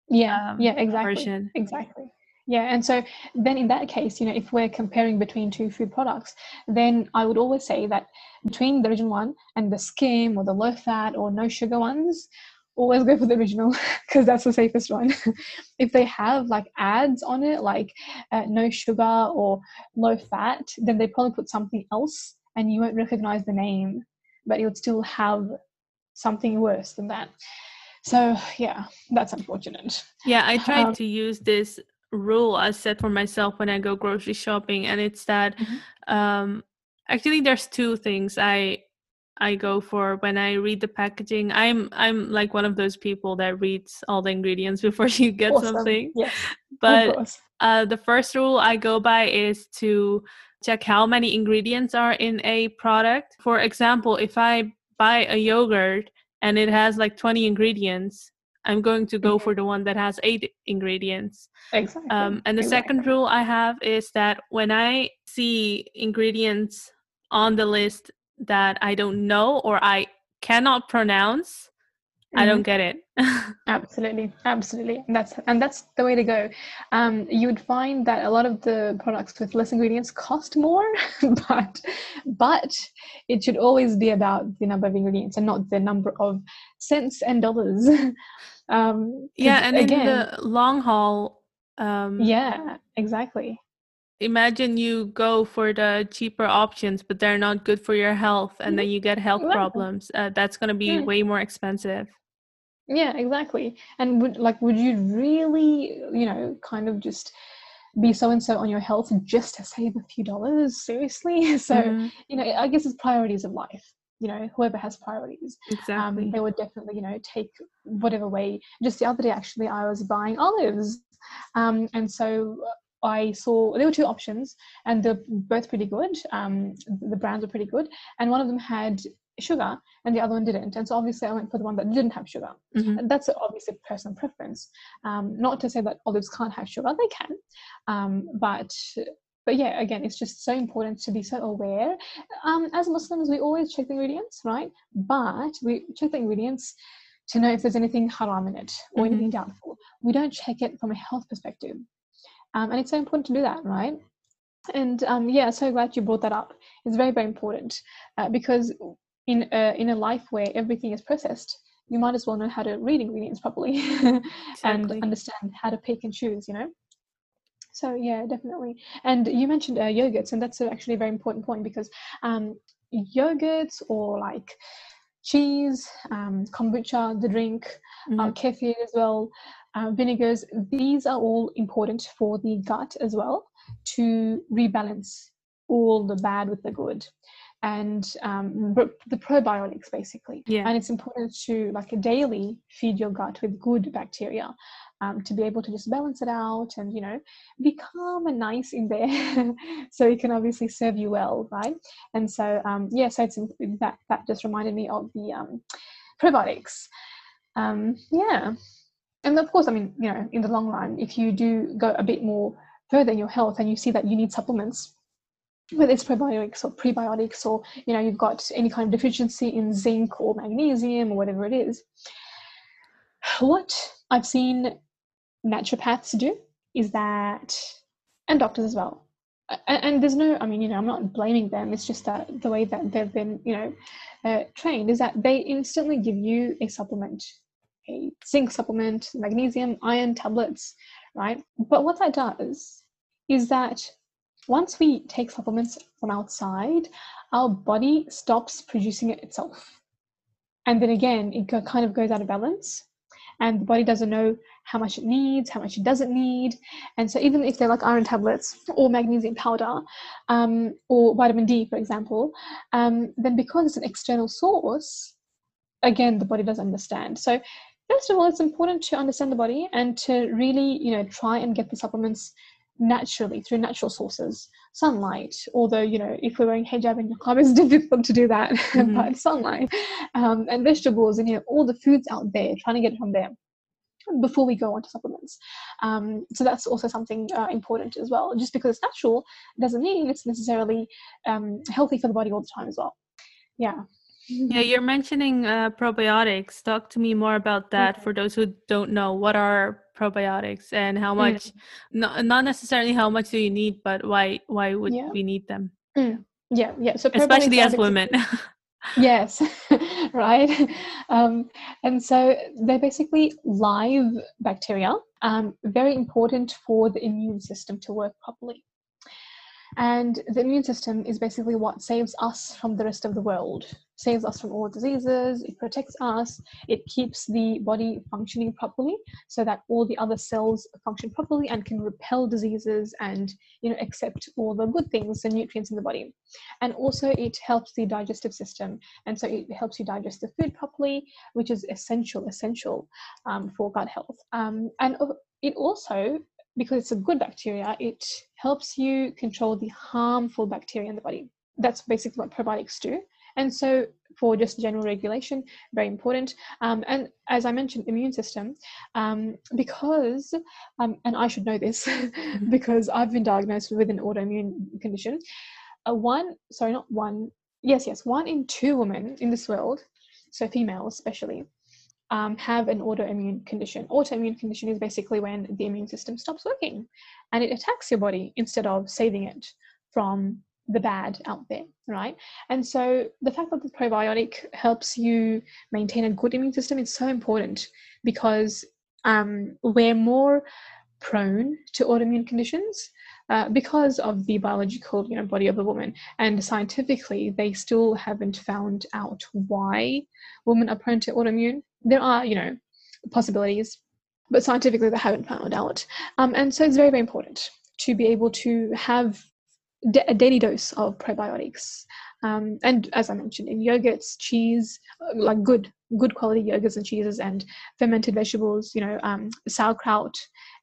yeah um, yeah exactly version. exactly yeah and so then in that case, you know, if we're comparing between two food products, then I would always say that between the original one and the skim or the low fat or no sugar ones, always go for the original, because that's the safest one. If they have like ads on it, like uh, no sugar or low fat, then they probably put something else and you won't recognize the name, but you'll still have something worse than that. So yeah, that's unfortunate. Yeah, I tried um, to use this rule I set for myself when I go grocery shopping, and it's that mm-hmm. um, actually there's two things I I go for when I read the packaging. I'm I'm like one of those people that reads all the ingredients before you get awesome. something. Yes. But uh, the first rule I go by is to check how many ingredients are in a product. For example, if I buy a yogurt and it has like twenty ingredients, I'm going to go for the one that has eight ingredients. Exactly. Um, and the exactly. second rule I have is that when I see ingredients on the list that I don't know or I cannot pronounce, mm-hmm. I don't get it. Absolutely. Absolutely. And that's, and that's the way to go. Um, you would find that a lot of the products with less ingredients cost more, but, but it should always be about the number of ingredients and not the number of cents and dollars. Um, yeah. And again, in the long haul. Um, yeah, exactly. Imagine you go for the cheaper options, but they're not good for your health. And mm-hmm. then you get health exactly. problems. Uh, that's going to be yeah. way more expensive. Yeah, exactly. And would like, would you really, you know, kind of just be so-and-so on your health just to save a few dollars? Seriously? So, mm-hmm. you know, I guess it's priorities of life, you know, whoever has priorities. Exactly. Um, they would definitely, you know, take whatever way. Just the other day, actually, I was buying olives. Um, and so I saw, there were two options and they're both pretty good. Um, the brands were pretty good. And one of them had sugar and the other one didn't, and so obviously I went for the one that didn't have sugar. Mm-hmm. That's obviously personal preference, um not to say that olives can't have sugar, they can, um but but yeah, again, it's just so important to be so aware. Um as Muslims, we always check the ingredients, right? But we check the ingredients to know if there's anything haram in it or mm-hmm. anything doubtful. We don't check it from a health perspective, um and it's so important to do that, right? And um yeah, so glad you brought that up. It's very, very important, uh, because in a, in a life where everything is processed, you might as well know how to read ingredients properly. Exactly. And understand how to pick and choose, you know? So yeah, definitely. And you mentioned uh, yogurts, and that's actually a very important point, because um, yogurts or like cheese, um, kombucha, the drink, mm-hmm. uh, kefir as well, uh, vinegars, these are all important for the gut as well, to rebalance all the bad with the good. And um, the probiotics, basically. Yeah. And it's important to like daily feed your gut with good bacteria, um, to be able to just balance it out and, you know, be calm and nice in there, so it can obviously serve you well, right? And so, um, yeah, so it's, that, that just reminded me of the um, probiotics. Um, yeah. And of course, I mean, you know, in the long run, if you do go a bit more further in your health and you see that you need supplements, whether it's probiotics or prebiotics, or, you know, you've got any kind of deficiency in zinc or magnesium or whatever it is, what I've seen naturopaths do is that, and doctors as well. And, and there's no, I mean, you know, I'm not blaming them. It's just that the way that they've been, you know, uh, trained is that they instantly give you a supplement, a zinc supplement, magnesium, iron tablets, right? But what that does is that once we take supplements from outside, our body stops producing it itself. And then again, it kind of goes out of balance, and the body doesn't know how much it needs, how much it doesn't need. And so even if they're like iron tablets or magnesium powder, um, or vitamin D, for example, um, then because it's an external source, again, the body doesn't understand. So first of all, it's important to understand the body and to really, you know, try and get the supplements naturally through natural sources. Sunlight, although, you know, if we're wearing hijab and niqab, it's difficult to do that. Mm-hmm. But sunlight um, and vegetables and, you know, all the foods out there, trying to get it from there before we go on to supplements. Um, so that's also something uh, important as well. Just because it's natural doesn't mean it's necessarily um, healthy for the body all the time as well. Yeah. Yeah, you're mentioning uh, probiotics. Talk to me more about that. Okay. For those who don't know, what are probiotics and how much, mm. no, not necessarily how much do you need, but why why would yeah. we need them? Mm. Yeah, yeah. So especially as women. Yes, right. Um, and so they're basically live bacteria, um, very important for the immune system to work properly. And the immune system is basically what saves us from the rest of the world, saves us from all diseases, it protects us, it keeps the body functioning properly so that all the other cells function properly and can repel diseases and, you know, accept all the good things, the nutrients in the body. And also it helps the digestive system. And so it helps you digest the food properly, which is essential, essential um, for gut health. Um, and it also, because it's a good bacteria, it helps you control the harmful bacteria in the body. That's basically what probiotics do. And so for just general regulation, very important. Um, and as I mentioned, immune system, um, because, um, and I should know this because I've been diagnosed with an autoimmune condition. Uh, one, sorry, not one. Yes, yes. One in two women in this world, so females especially, Um, have an autoimmune condition. Autoimmune condition is basically when the immune system stops working and it attacks your body instead of saving it from the bad out there, right? And so the fact that the probiotic helps you maintain a good immune system is so important because um, we're more prone to autoimmune conditions uh, because of the biological, you know, body of the woman. And scientifically, they still haven't found out why women are prone to autoimmune. There are, you know, possibilities, but scientifically they haven't found out. Um, and so it's very, very important to be able to have de- a daily dose of probiotics. Um, and as I mentioned, in yogurts, cheese, like good, good quality yogurts and cheeses and fermented vegetables, you know, um, sauerkraut,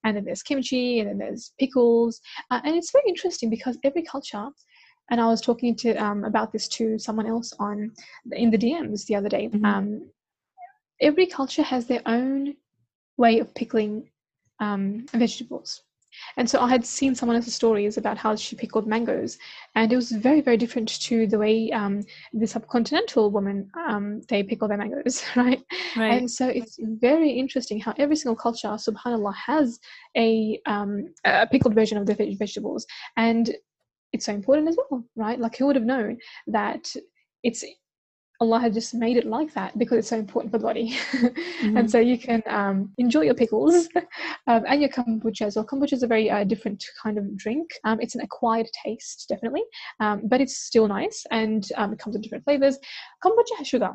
and then there's kimchi, and then there's pickles. Uh, and it's very interesting because every culture, and I was talking to um, about this to someone else on in the D Ms the other day, mm-hmm. um, every culture has their own way of pickling um, vegetables. And so I had seen someone else's stories about how she pickled mangoes, and it was very, very different to the way um, the subcontinental woman, um, they pickle their mangoes, right? right? And so it's very interesting how every single culture, subhanAllah, has a, um, a pickled version of their vegetables. And it's so important as well, right? Like, who would have known that it's... Allah has just made it like that because it's so important for the body. Mm-hmm. And so you can um, enjoy your pickles um, and your kombuchas. Well, kombucha is a very uh, different kind of drink. Um, it's an acquired taste, definitely, um, but it's still nice, and um, it comes in different flavors. Kombucha has sugar,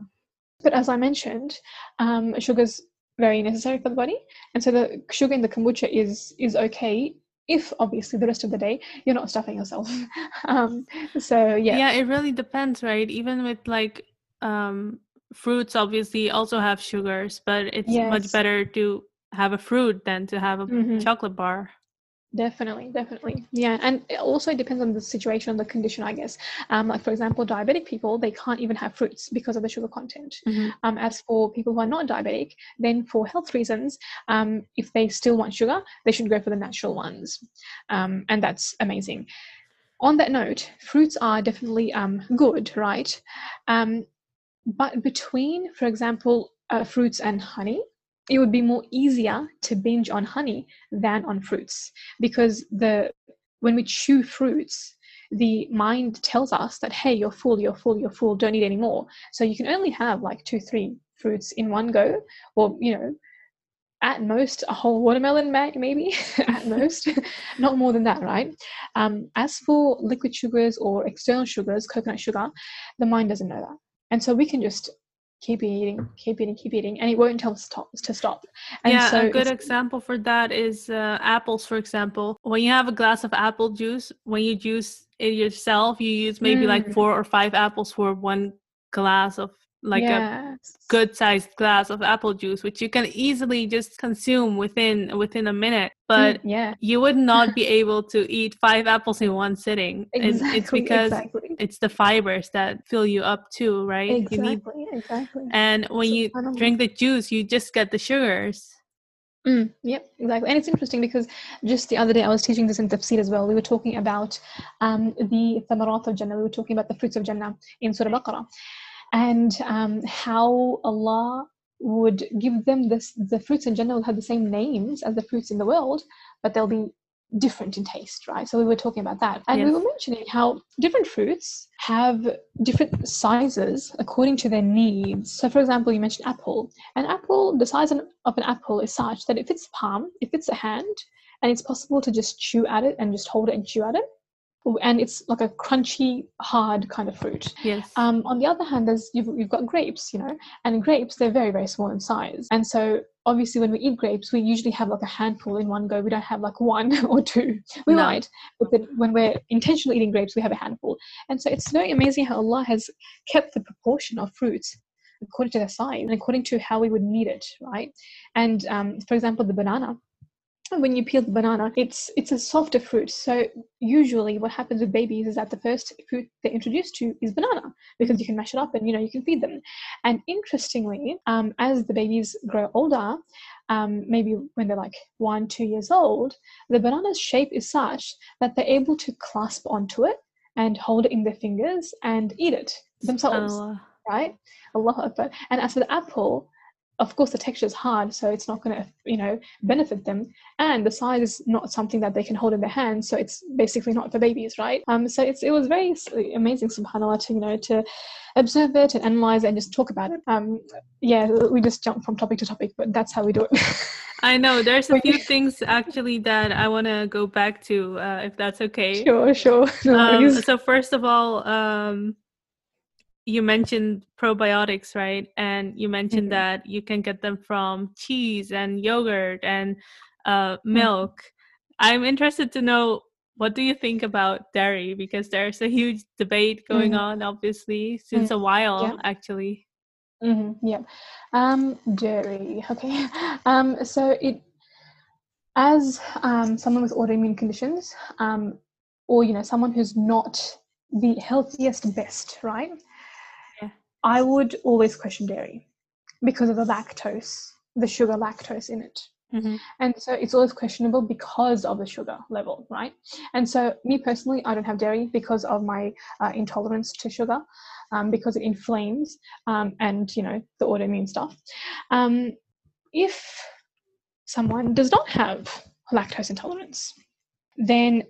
but as I mentioned, um, sugar's very necessary for the body, and so the sugar in the kombucha is is okay if obviously the rest of the day you're not stuffing yourself. um, so yeah, yeah, it really depends, right? Even with like. Um, fruits obviously also have sugars, but it's yes. much better to have a fruit than to have a mm-hmm. chocolate bar. Definitely, definitely. Yeah. And it also depends on the situation, the condition, I guess. Um, like, for example, diabetic people, they can't even have fruits because of the sugar content. Mm-hmm. Um, as for people who are not diabetic, then for health reasons, um, if they still want sugar, they should go for the natural ones. Um, and that's amazing. On that note, fruits are definitely um, good, right? Um, But between, for example, uh, fruits and honey, it would be more easier to binge on honey than on fruits, because the when we chew fruits, the mind tells us that, hey, you're full, you're full, you're full, don't eat any more. So you can only have like two, three fruits in one go, or, you know, at most a whole watermelon, maybe, at most, not more than that, right? Um, as for liquid sugars or external sugars, coconut sugar, the mind doesn't know that. And so we can just keep eating, keep eating, keep eating, and it won't tell us to stop. And yeah, so a good example for that is uh, apples, for example. When you have a glass of apple juice, when you juice it yourself, you use maybe mm. like four or five apples for one glass of like yes. a good sized glass of apple juice, which you can easily just consume within within a minute. But mm, yeah. you would not be able to eat five apples in one sitting. Exactly, it's, it's because exactly. it's the fibers that fill you up too, right? Exactly, you need... exactly. And when so, you drink the juice, you just get the sugars. Mm, yep, exactly. And it's interesting because just the other day I was teaching this in Tafsir as well. We were talking about um, the thamarat of Jannah. We were talking about the fruits of Jannah in Surah Baqarah. And um, how Allah would give them this, the fruits in Jannah will have the same names as the fruits in the world, but they'll be different in taste, right? So we were talking about that. And yes. we were mentioning how different fruits have different sizes according to their needs. So for example, you mentioned apple. An apple, the size of an apple is such that if it's palm, if it's a hand, and it's possible to just chew at it and just hold it and chew at it. And it's like a crunchy, hard kind of fruit. Yes. Um, on the other hand, there's you've, you've got grapes, you know, and grapes, they're very, very small in size. And so obviously when we eat grapes, we usually have like a handful in one go. We don't have like one or two. We no. might, but then when we're intentionally eating grapes, we have a handful. And so it's very amazing how Allah has kept the proportion of fruits according to their size and according to how we would need it, right? And um, for example, the banana. When you peel the banana, it's it's a softer fruit. So usually what happens with babies is that the first fruit they're introduced to is banana, because you can mash it up and, you know, you can feed them. And interestingly, um, as the babies grow older, um, maybe when they're like one, two years old, the banana's shape is such that they're able to clasp onto it and hold it in their fingers and eat it themselves, oh. right? Allahu Akbar. And as for the apple, of course, the texture is hard, so it's not going to, you know, benefit them. And the size is not something that they can hold in their hands, so it's basically not for babies, right? Um, so it's it was very amazing, subhanAllah, to, you know, to observe it and analyze it and just talk about it. Um, yeah, we just jump from topic to topic, but that's how we do it. I know there's a few things actually that I want to go back to, uh, if that's okay. Sure, sure. No um, so first of all, um, you mentioned probiotics, right? And you mentioned mm-hmm. that you can get them from cheese and yogurt and uh, milk. I'm interested to know, what do you think about dairy? Because there's a huge debate going mm-hmm. on, obviously, since mm-hmm. a while, yeah. actually. Mm-hmm. Yeah. Um, dairy, okay. Um, so it, as um, someone with autoimmune conditions, um, or, you know, someone who's not the healthiest best, right? I would always question dairy because of the lactose, the sugar lactose in it. Mm-hmm. And so it's always questionable because of the sugar level, right? And so me personally, I don't have dairy because of my uh, intolerance to sugar, um, because it inflames um, and, you know, the autoimmune stuff. Um, if someone does not have lactose intolerance, then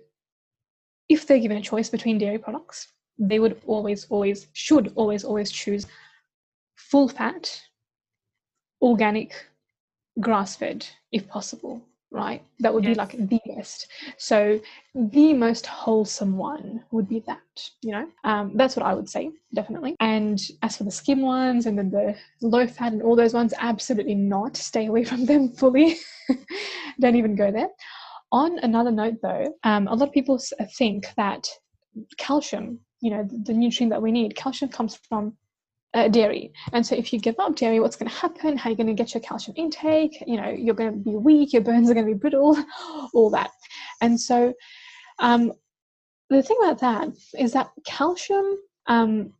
if they're given a choice between dairy products, they would always, always, should always, always choose full fat, organic, grass-fed, if possible, right? That would yes. be like the best. So the most wholesome one would be that, you know? Um, that's what I would say, definitely. And as for the skim ones and then the low-fat and all those ones, absolutely not. Stay away from them fully. Don't even go there. On another note, though, um, a lot of people think that calcium, you know, the, the nutrient that we need, calcium comes from uh, dairy. And so if you give up dairy, what's going to happen? How are you going to get your calcium intake? You know, you're going to be weak, your bones are going to be brittle, all that. And so um, the thing about that is that calcium, um,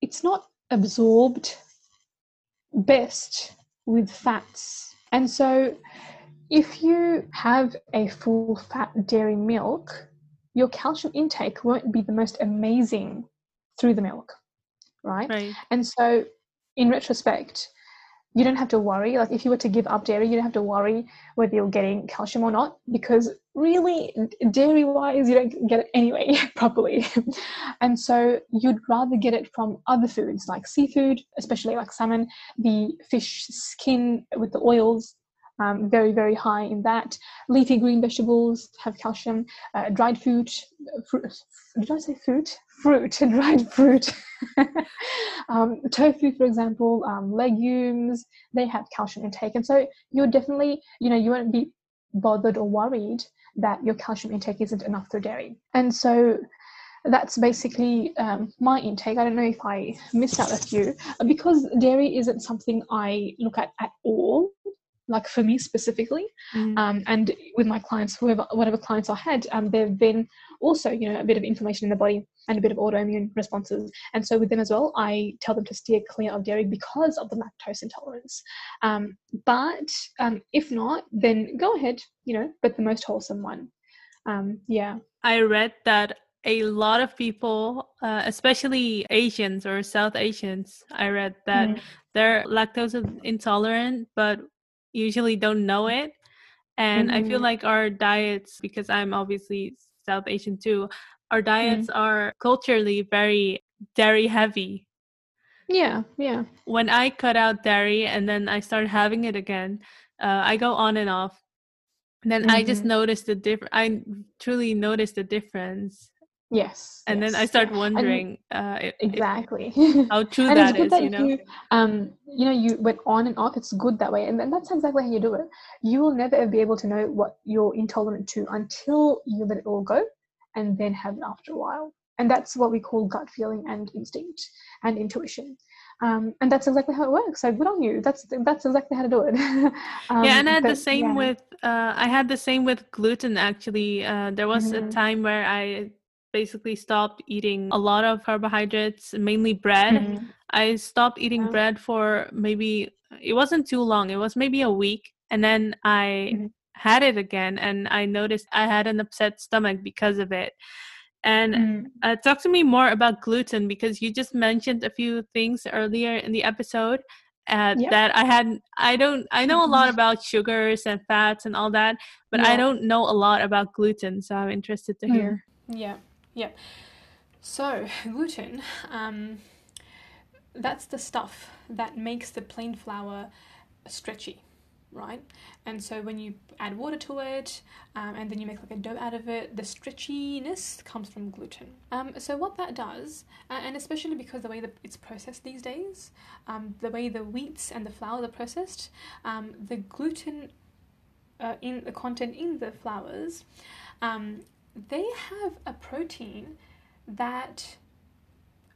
it's not absorbed best with fats. And so if you have a full fat dairy milk, your calcium intake won't be the most amazing through the milk, right? right? And so in retrospect, you don't have to worry. Like if you were to give up dairy, you don't have to worry whether you're getting calcium or not, because really dairy wise, you don't get it anyway properly. And so you'd rather get it from other foods like seafood, especially like salmon, the fish skin with the oils, um, very, very high in that. Leafy green vegetables have calcium, uh, dried food, fruit, did I say fruit? Fruit, dried fruit. um, tofu, for example, um, legumes, they have calcium intake. And so you're definitely, you know, you won't be bothered or worried that your calcium intake isn't enough through dairy. And so that's basically um, my intake. I don't know if I missed out a few, because dairy isn't something I look at at all, like for me specifically. Mm. Um, and with my clients, whoever, whatever clients I had, um, there have been also, you know, a bit of inflammation in the body and a bit of autoimmune responses. And so with them as well, I tell them to steer clear of dairy because of the lactose intolerance. Um, but um, if not, then go ahead, you know, but the most wholesome one. Um, yeah. I read that a lot of people, uh, especially Asians or South Asians, I read that mm. they're lactose intolerant, but usually don't know it. And mm-hmm. I feel like our diets, because I'm obviously South Asian too, our diets mm-hmm. are culturally very dairy heavy. Yeah, yeah. When I cut out dairy and then I start having it again, uh, I go on and off. And then mm-hmm. I just noticed the difference. I truly noticed the difference. Yes. And yes. then I start wondering and, uh, it, exactly it, how true and that is, that you know, you, um, you know, you went on and off. It's good that way. And then that's exactly how you do it. You will never be able to know what you're intolerant to until you let it all go and then have it after a while. And that's what we call gut feeling and instinct and intuition. Um, and that's exactly how it works. So good on you. That's, that's exactly how to do it. um, yeah. And I had but, the same yeah. with, uh, I had the same with gluten actually. Uh, there was mm-hmm. a time where I basically stopped eating a lot of carbohydrates, mainly bread. Mm-hmm. I stopped eating yeah. bread for maybe, it wasn't too long. It was maybe a week. And then I mm-hmm. had it again. And I noticed I had an upset stomach because of it. And mm-hmm. uh, talk to me more about gluten, because you just mentioned a few things earlier in the episode uh, yep. that I had, I don't, I know mm-hmm. a lot about sugars and fats and all that, but yeah. I don't know a lot about gluten. So I'm interested to mm-hmm. hear. Yeah. Yeah, so gluten, um, that's the stuff that makes the plain flour stretchy, right? And so when you add water to it um, and then you make like a dough out of it, the stretchiness comes from gluten. Um, so what that does, uh, and especially because the way that it's processed these days, um, the way the wheats and the flour are processed, um, the gluten uh, in the content in the flours, um, they have a protein that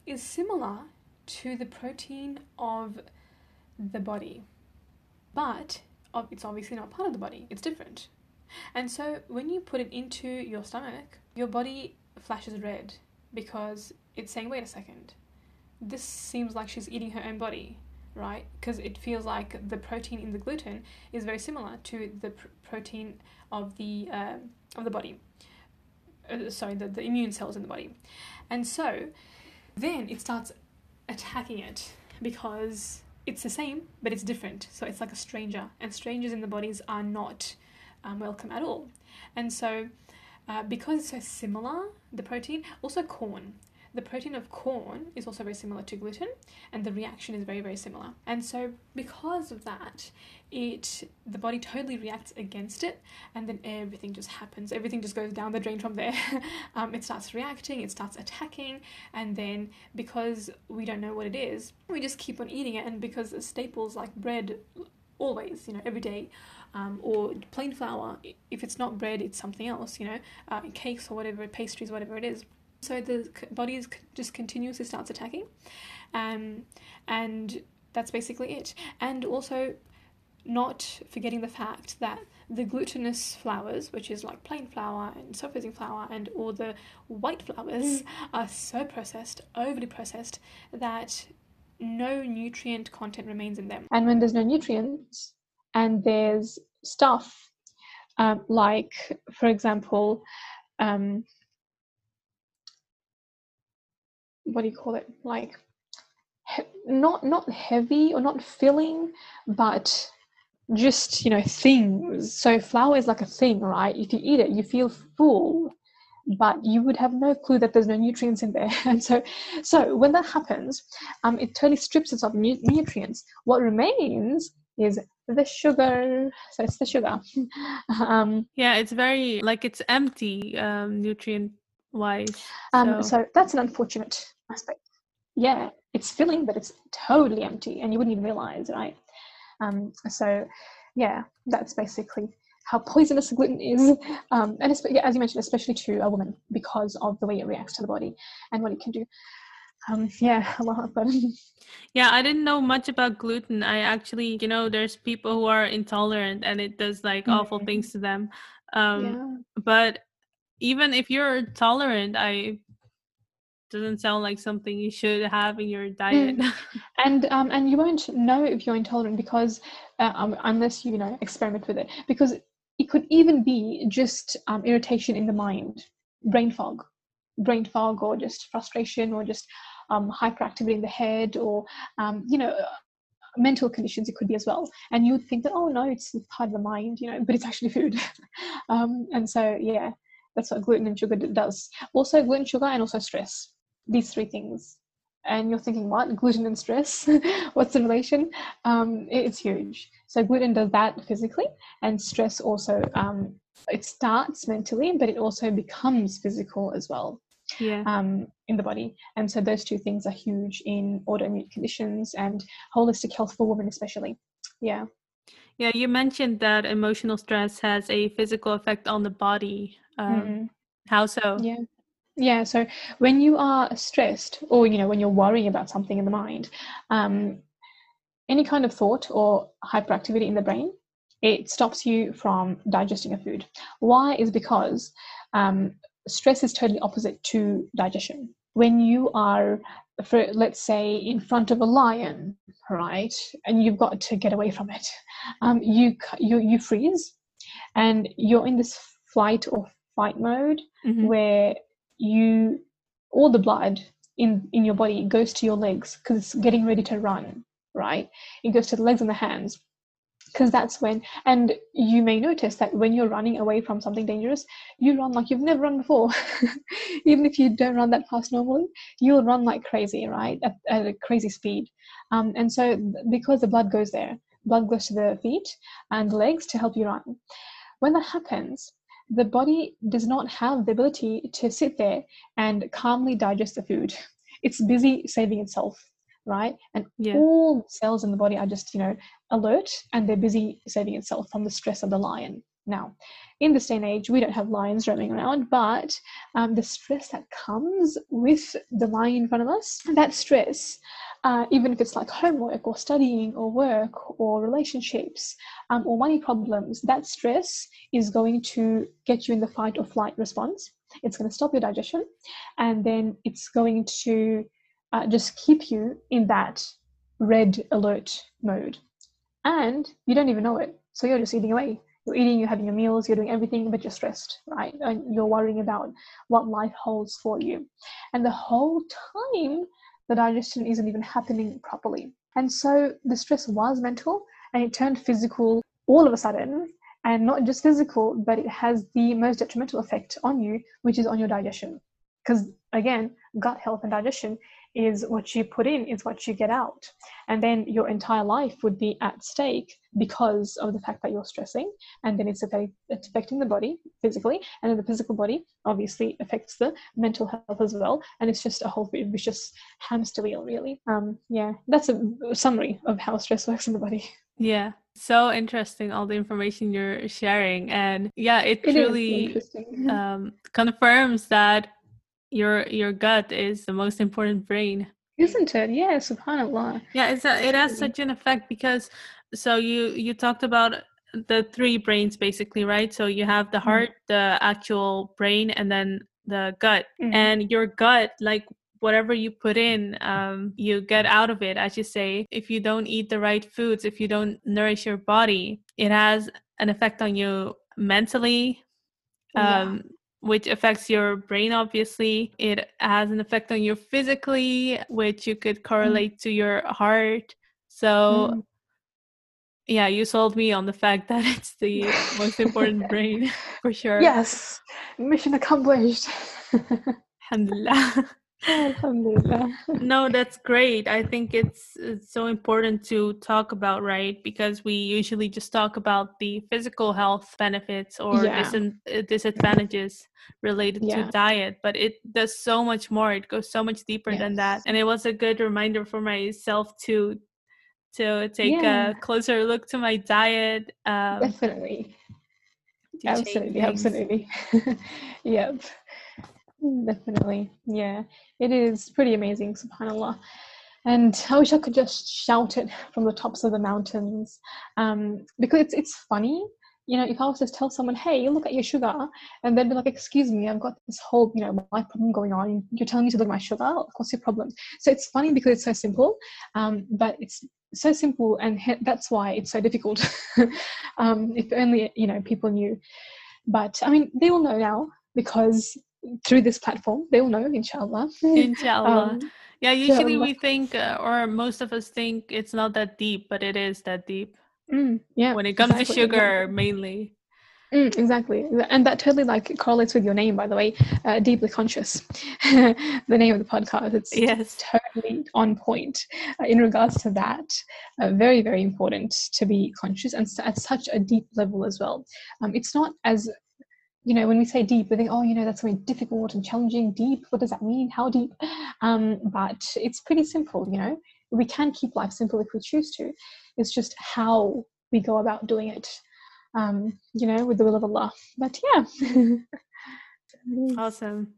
is similar to the protein of the body, but it's obviously not part of the body. It's different. And so when you put it into your stomach, your body flashes red because it's saying, wait a second, this seems like she's eating her own body, right? Because it feels like the protein in the gluten is very similar to the pr- protein of the uh, of the body. Sorry, the, the immune cells in the body. And so then it starts attacking it because it's the same, but it's different. So it's like a stranger, and strangers in the bodies are not um, welcome at all. And so uh, because it's so similar, the protein, also corn, the protein of corn is also very similar to gluten, and the reaction is very, very similar. And so because of that, it the body totally reacts against it, and then everything just happens. Everything just goes down the drain from there. um, it starts reacting, it starts attacking, and then because we don't know what it is, we just keep on eating it. And because staples like bread, always, you know, every day, um, or plain flour, if it's not bread, it's something else, you know, uh, cakes or whatever, pastries, whatever it is. So the body just continuously starts attacking, um, and that's basically it. And also not forgetting the fact that the glutinous flours, which is like plain flour and self-raising flour and all the white flours, are so processed, overly processed, that no nutrient content remains in them. And when there's no nutrients and there's stuff um, like, for example... Um, what do you call it? Like not not heavy or not filling, but just, you know, thing. So flour is like a thing, right? If you eat it, you feel full, but you would have no clue that there's no nutrients in there. And so, so when that happens, um, it totally strips itself of nu- nutrients. What remains is the sugar. So it's the sugar. um, yeah, it's very, like, it's empty um, nutrient-wise. So. Um, so that's an unfortunate aspect. Yeah, it's filling, but it's totally empty, and you wouldn't even realize, right? Um, so, yeah, that's basically how poisonous gluten is, um, and as you mentioned, especially to a woman, because of the way it reacts to the body and what it can do. Um, yeah, a lot. But yeah, I didn't know much about gluten. I actually, you know, there's people who are intolerant, and it does like mm-hmm. awful things to them. Um, yeah. But even if you're tolerant, I. doesn't sound like something you should have in your diet. Mm. And um, and you won't know if you're intolerant because uh, um, unless you, you know, experiment with it, because it could even be just um, irritation in the mind, brain fog, brain fog, or just frustration, or just um, hyperactivity in the head, or um, you know, mental conditions it could be as well. And you would think that, oh no, it's part of the mind, you know, but it's actually food. um, and so yeah, that's what gluten and sugar does. Also gluten, sugar, and also stress. These three things. And you're thinking, what? Gluten and stress? What's the relation? Um, it's huge. So gluten does that physically, and stress also, um, it starts mentally, but it also becomes physical as well, yeah. um, in the body. And so those two things are huge in autoimmune conditions and holistic health for women especially. Yeah. Yeah, you mentioned that emotional stress has a physical effect on the body. Um, mm-hmm. How so? Yeah. Yeah, so when you are stressed, or, you know, when you're worrying about something in the mind, um, any kind of thought or hyperactivity in the brain, it stops you from digesting a food. Why? Is because um, stress is totally opposite to digestion. When you are, for, let's say, in front of a lion, right, and you've got to get away from it, um, you, you, you freeze, and you're in this flight or fight mode, mm-hmm. where you, all the blood in in your body goes to your legs because it's getting ready to run, right? It goes to the legs and the hands, because that's when, and you may notice that when you're running away from something dangerous, you run like you've never run before. Even if you don't run that fast normally, you'll run like crazy, right, at, at a crazy speed. Um, and so because the blood goes there, blood goes to the feet and legs to help you run. When that happens, the body does not have the ability to sit there and calmly digest the food. It's busy saving itself, right? And yeah. all cells in the body are just, you know, alert, and they're busy saving itself from the stress of the lion. Now, in this day and age, we don't have lions roaming around, but um, the stress that comes with the lion in front of us, that stress, uh, even if it's like homework or studying or work or relationships um, or money problems, that stress is going to get you in the fight or flight response. It's going to stop your digestion, and then it's going to uh, just keep you in that red alert mode. And you don't even know it, so you're just eating away. You're eating, you're having your meals, you're doing everything, but you're stressed, right? And you're worrying about what life holds for you. And the whole time, the digestion isn't even happening properly. And so the stress was mental, and it turned physical all of a sudden, and not just physical, but it has the most detrimental effect on you, which is on your digestion. Because again, gut health and digestion is what you put in, is what you get out. And then your entire life would be at stake because of the fact that you're stressing, and then it's affecting the body physically, and then the physical body obviously affects the mental health as well. And it's just a whole vicious hamster wheel, really. Um, yeah, that's a summary of how stress works in the body. Yeah, so interesting, all the information you're sharing. And yeah, it, it truly um, confirms that your your gut is the most important brain, isn't it? Yeah, subhanallah. Yeah, it's a, it has such an effect, because so you you talked about the three brains basically, right? So you have the heart, mm. the actual brain, and then the gut. Mm. And your gut, like whatever you put in, um, you get out of it, as you say. If you don't eat the right foods, if you don't nourish your body, it has an effect on you mentally, um yeah. which affects your brain, obviously. It has an effect on you physically, which you could correlate mm. to your heart. So mm. yeah, you sold me on the fact that it's the most important brain, for sure. Yes, mission accomplished. Alhamdulillah. Alhamdulillah. No, that's great. I think it's, it's so important to talk about, right? Because we usually just talk about the physical health benefits or yeah. dis- disadvantages related yeah. to diet, but it does so much more. It goes so much deeper yes. than that. And it was a good reminder for myself to to take yeah. a closer look to my diet. Um, Definitely. Absolutely. Absolutely. Yep. Definitely. Yeah, it is pretty amazing, subhanallah. And I wish I could just shout it from the tops of the mountains, um, because it's, it's funny. You know, if I was to tell someone, hey, look at your sugar, and they'd be like, excuse me, I've got this whole, you know, life problem going on. You're telling me to look at my sugar? What's your problem? So it's funny because it's so simple, um, but it's so simple, and he- that's why it's so difficult. um, if only, you know, people knew. But, I mean, they will know now because through this platform, they will know, inshallah. Inshallah. Um, yeah, usually inshallah. we think, uh, or most of us think it's not that deep, but it is that deep. Mm, yeah, when it comes exactly. to sugar, exactly. mainly. Mm, exactly, and that totally like correlates with your name, by the way. Uh, Deeply Conscious, the name of the podcast. It's yes. totally on point uh, in regards to that. Uh, very, very important to be conscious, and at such a deep level as well. Um, it's not as you know, when we say deep, we think, oh, you know, that's really difficult and challenging. Deep, what does that mean? How deep? Um, but it's pretty simple, you know. We can keep life simple if we choose to. It's just how we go about doing it, um, you know, with the will of Allah. But yeah. Awesome.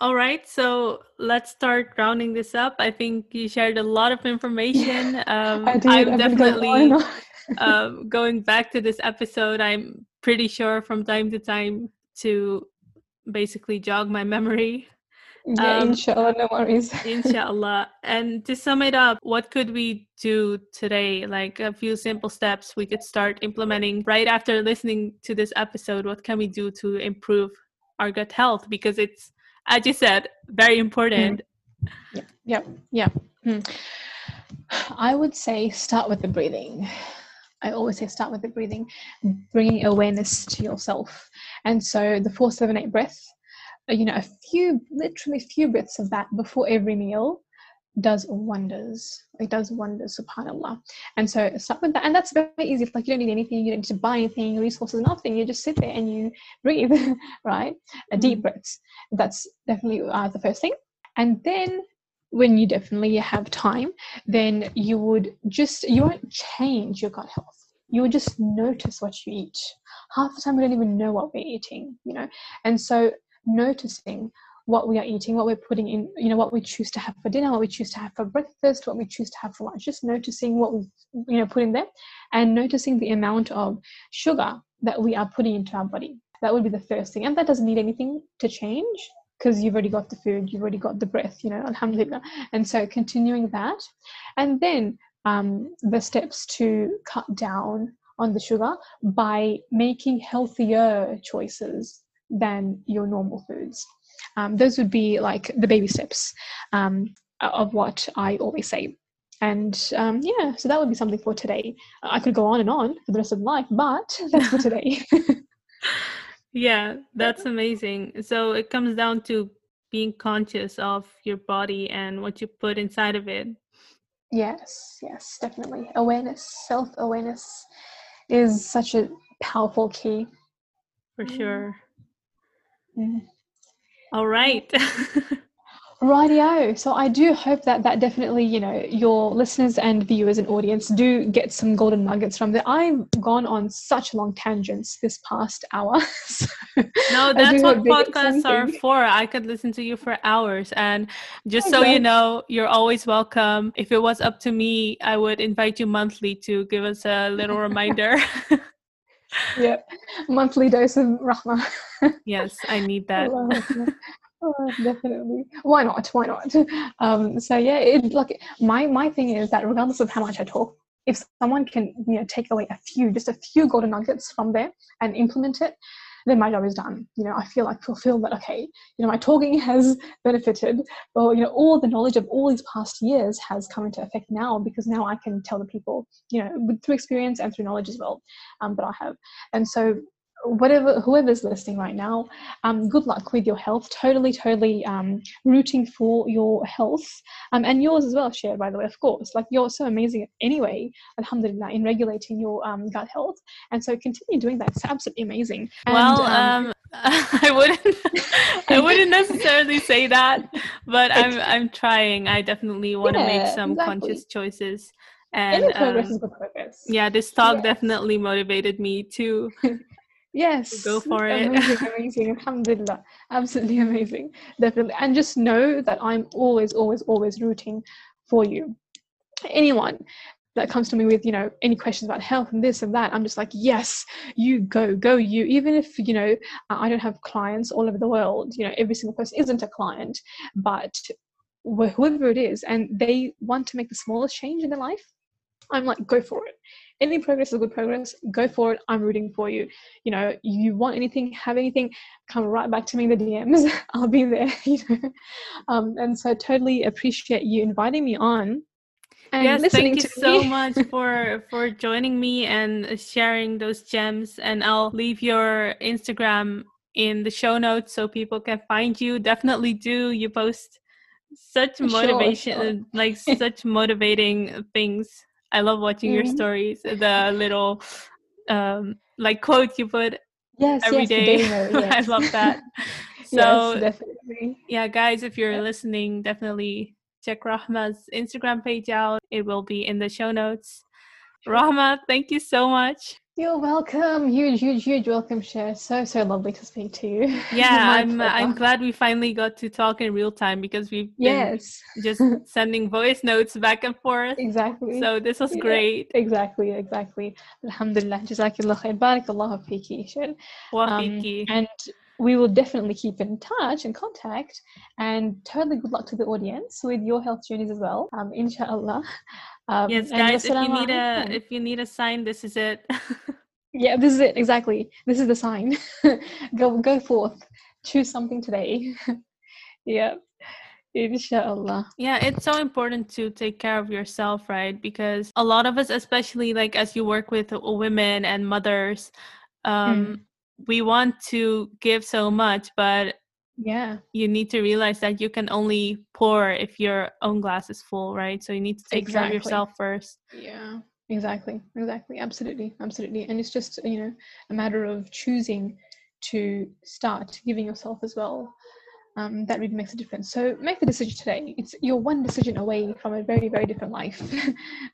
All right. So let's start rounding this up. I think you shared a lot of information. Um, I did. I'm I've definitely going, um, going back to this episode. I'm pretty sure from time to time to basically jog my memory. Yeah, um, inshallah, no worries. Inshallah. And to sum it up, what could we do today? Like a few simple steps we could start implementing right after listening to this episode. What can we do to improve our gut health? Because it's, as you said, very important. Mm. Yeah, yeah, yeah. Mm. I would say start with the breathing. I always say start with the breathing, bringing awareness to yourself. And so the four, seven, eight breath, you know, a few, literally a few breaths of that before every meal does wonders. It does wonders, subhanAllah. And so start with that. And that's very easy. It's like you don't need anything. You don't need to buy anything, resources, nothing. You just sit there and you breathe, right? A deep breaths. That's definitely uh, the first thing. And then when you definitely have time, then you would just, you won't change your gut health. You would just notice what you eat. Half the time we don't even know what we're eating, you know. And so noticing what we are eating, what we're putting in, you know, what we choose to have for dinner, what we choose to have for breakfast, what we choose to have for lunch, just noticing what we, you know, put in there and noticing the amount of sugar that we are putting into our body. That would be the first thing. And that doesn't need anything to change because you've already got the food, you've already got the breath, you know, alhamdulillah. And so continuing that. And then um, the steps to cut down on the sugar by making healthier choices than your normal foods. Um, those would be like the baby steps um, of what I always say. And um, yeah, so that would be something for today. I could go on and on for the rest of life, but that's for today. Yeah, that's amazing. So it comes down to being conscious of your body and what you put inside of it. Yes, yes, definitely. Awareness, self-awareness is such a powerful key. For sure. Mm. All right. Rightio. So I do hope that that definitely, you know, your listeners and viewers and audience do get some golden nuggets from there. I've gone on such long tangents this past hour. So no, that's what podcasts are for. I could listen to you for hours. And just okay. so you know, you're always welcome. If it was up to me, I would invite you monthly to give us a little reminder. Yeah, monthly dose of Rahmah. Yes, I need that. Oh, definitely. Why not? Why not? Um, so yeah, it, like my my thing is that regardless of how much I talk, if someone can, you know, take away a few, just a few golden nuggets from there and implement it, then my job is done. You know, I feel like fulfilled that, okay, you know, my talking has benefited, or, you know, all the knowledge of all these past years has come into effect now, because now I can tell the people, you know, through experience and through knowledge as well, um, that I have. And so whatever, whoever's listening right now, um, good luck with your health. Totally, totally um, rooting for your health, um, and yours as well, Cher, by the way, of course. Like, you're so amazing anyway, alhamdulillah, in regulating your um, gut health. And so continue doing that. It's absolutely amazing. And, well, um, um, I wouldn't, I wouldn't necessarily say that, but I'm, I'm trying. I definitely want to yeah, make some exactly. conscious choices. And any progress um, is good progress. Yeah, this talk yes. definitely motivated me to yes go for it. Amazing, amazing. Alhamdulillah, absolutely amazing. Definitely. And just know that I'm always always always rooting for you. Anyone that comes to me with, you know, any questions about health and this and that, I'm just like, yes, you go, go you. Even if, you know, I don't have clients all over the world, you know, every single person isn't a client, but whoever it is, and they want to make the smallest change in their life, I'm like, go for it. Any progress is good progress. Go for it. I'm rooting for you. You know, you want anything, have anything, come right back to me in the D Ms. I'll be there, you know. Um, and so I totally appreciate you inviting me on. And yes, listening thank you to so me. much for for joining me and sharing those gems. And I'll leave your Instagram in the show notes so people can find you. Definitely do. You post such motivation, sure, sure. like such motivating things. I love watching mm. your stories, the little um, like quote you put yes, every yes, day. Demo, yes. I love that. So yes, definitely. Yeah, guys, if you're yeah. listening, definitely check Rahmah's Instagram page out. It will be in the show notes. Rahmah, thank you so much. You're welcome. Huge, huge, huge welcome, Cher. So, so lovely to speak to you. Yeah, I'm pleasure. I'm glad we finally got to talk in real time, because we've been yes. just sending voice notes back and forth. Exactly. So this was yeah. great. Exactly, exactly. Alhamdulillah. Jazakallah khair. Barakallahu feeki, Cher. Wa feeki. And we will definitely keep in touch and contact, and totally good luck to the audience with your health journeys as well. Um, inshallah. Um, yes, guys, if you need a if you need a sign, this is it. Yeah, this is it. Exactly. This is the sign. go go forth. Choose something today. Yeah. Inshallah. Yeah, it's so important to take care of yourself, right? Because a lot of us, especially like as you work with women and mothers, um, mm. we want to give so much, but yeah, you need to realize that you can only pour if your own glass is full, right? So you need to take exactly. care of yourself first. Yeah, exactly, exactly, absolutely, absolutely. And it's just, you know, a matter of choosing to start giving yourself as well. Um, that really makes a difference. So make the decision today. It's you're one decision away from a very, very different life.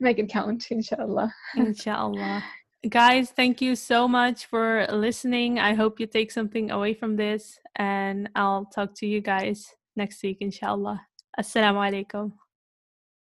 Make it count, inshallah. Inshallah. Guys, thank you so much for listening. I hope you take something away from this, and I'll talk to you guys next week, inshallah. Assalamu alaikum.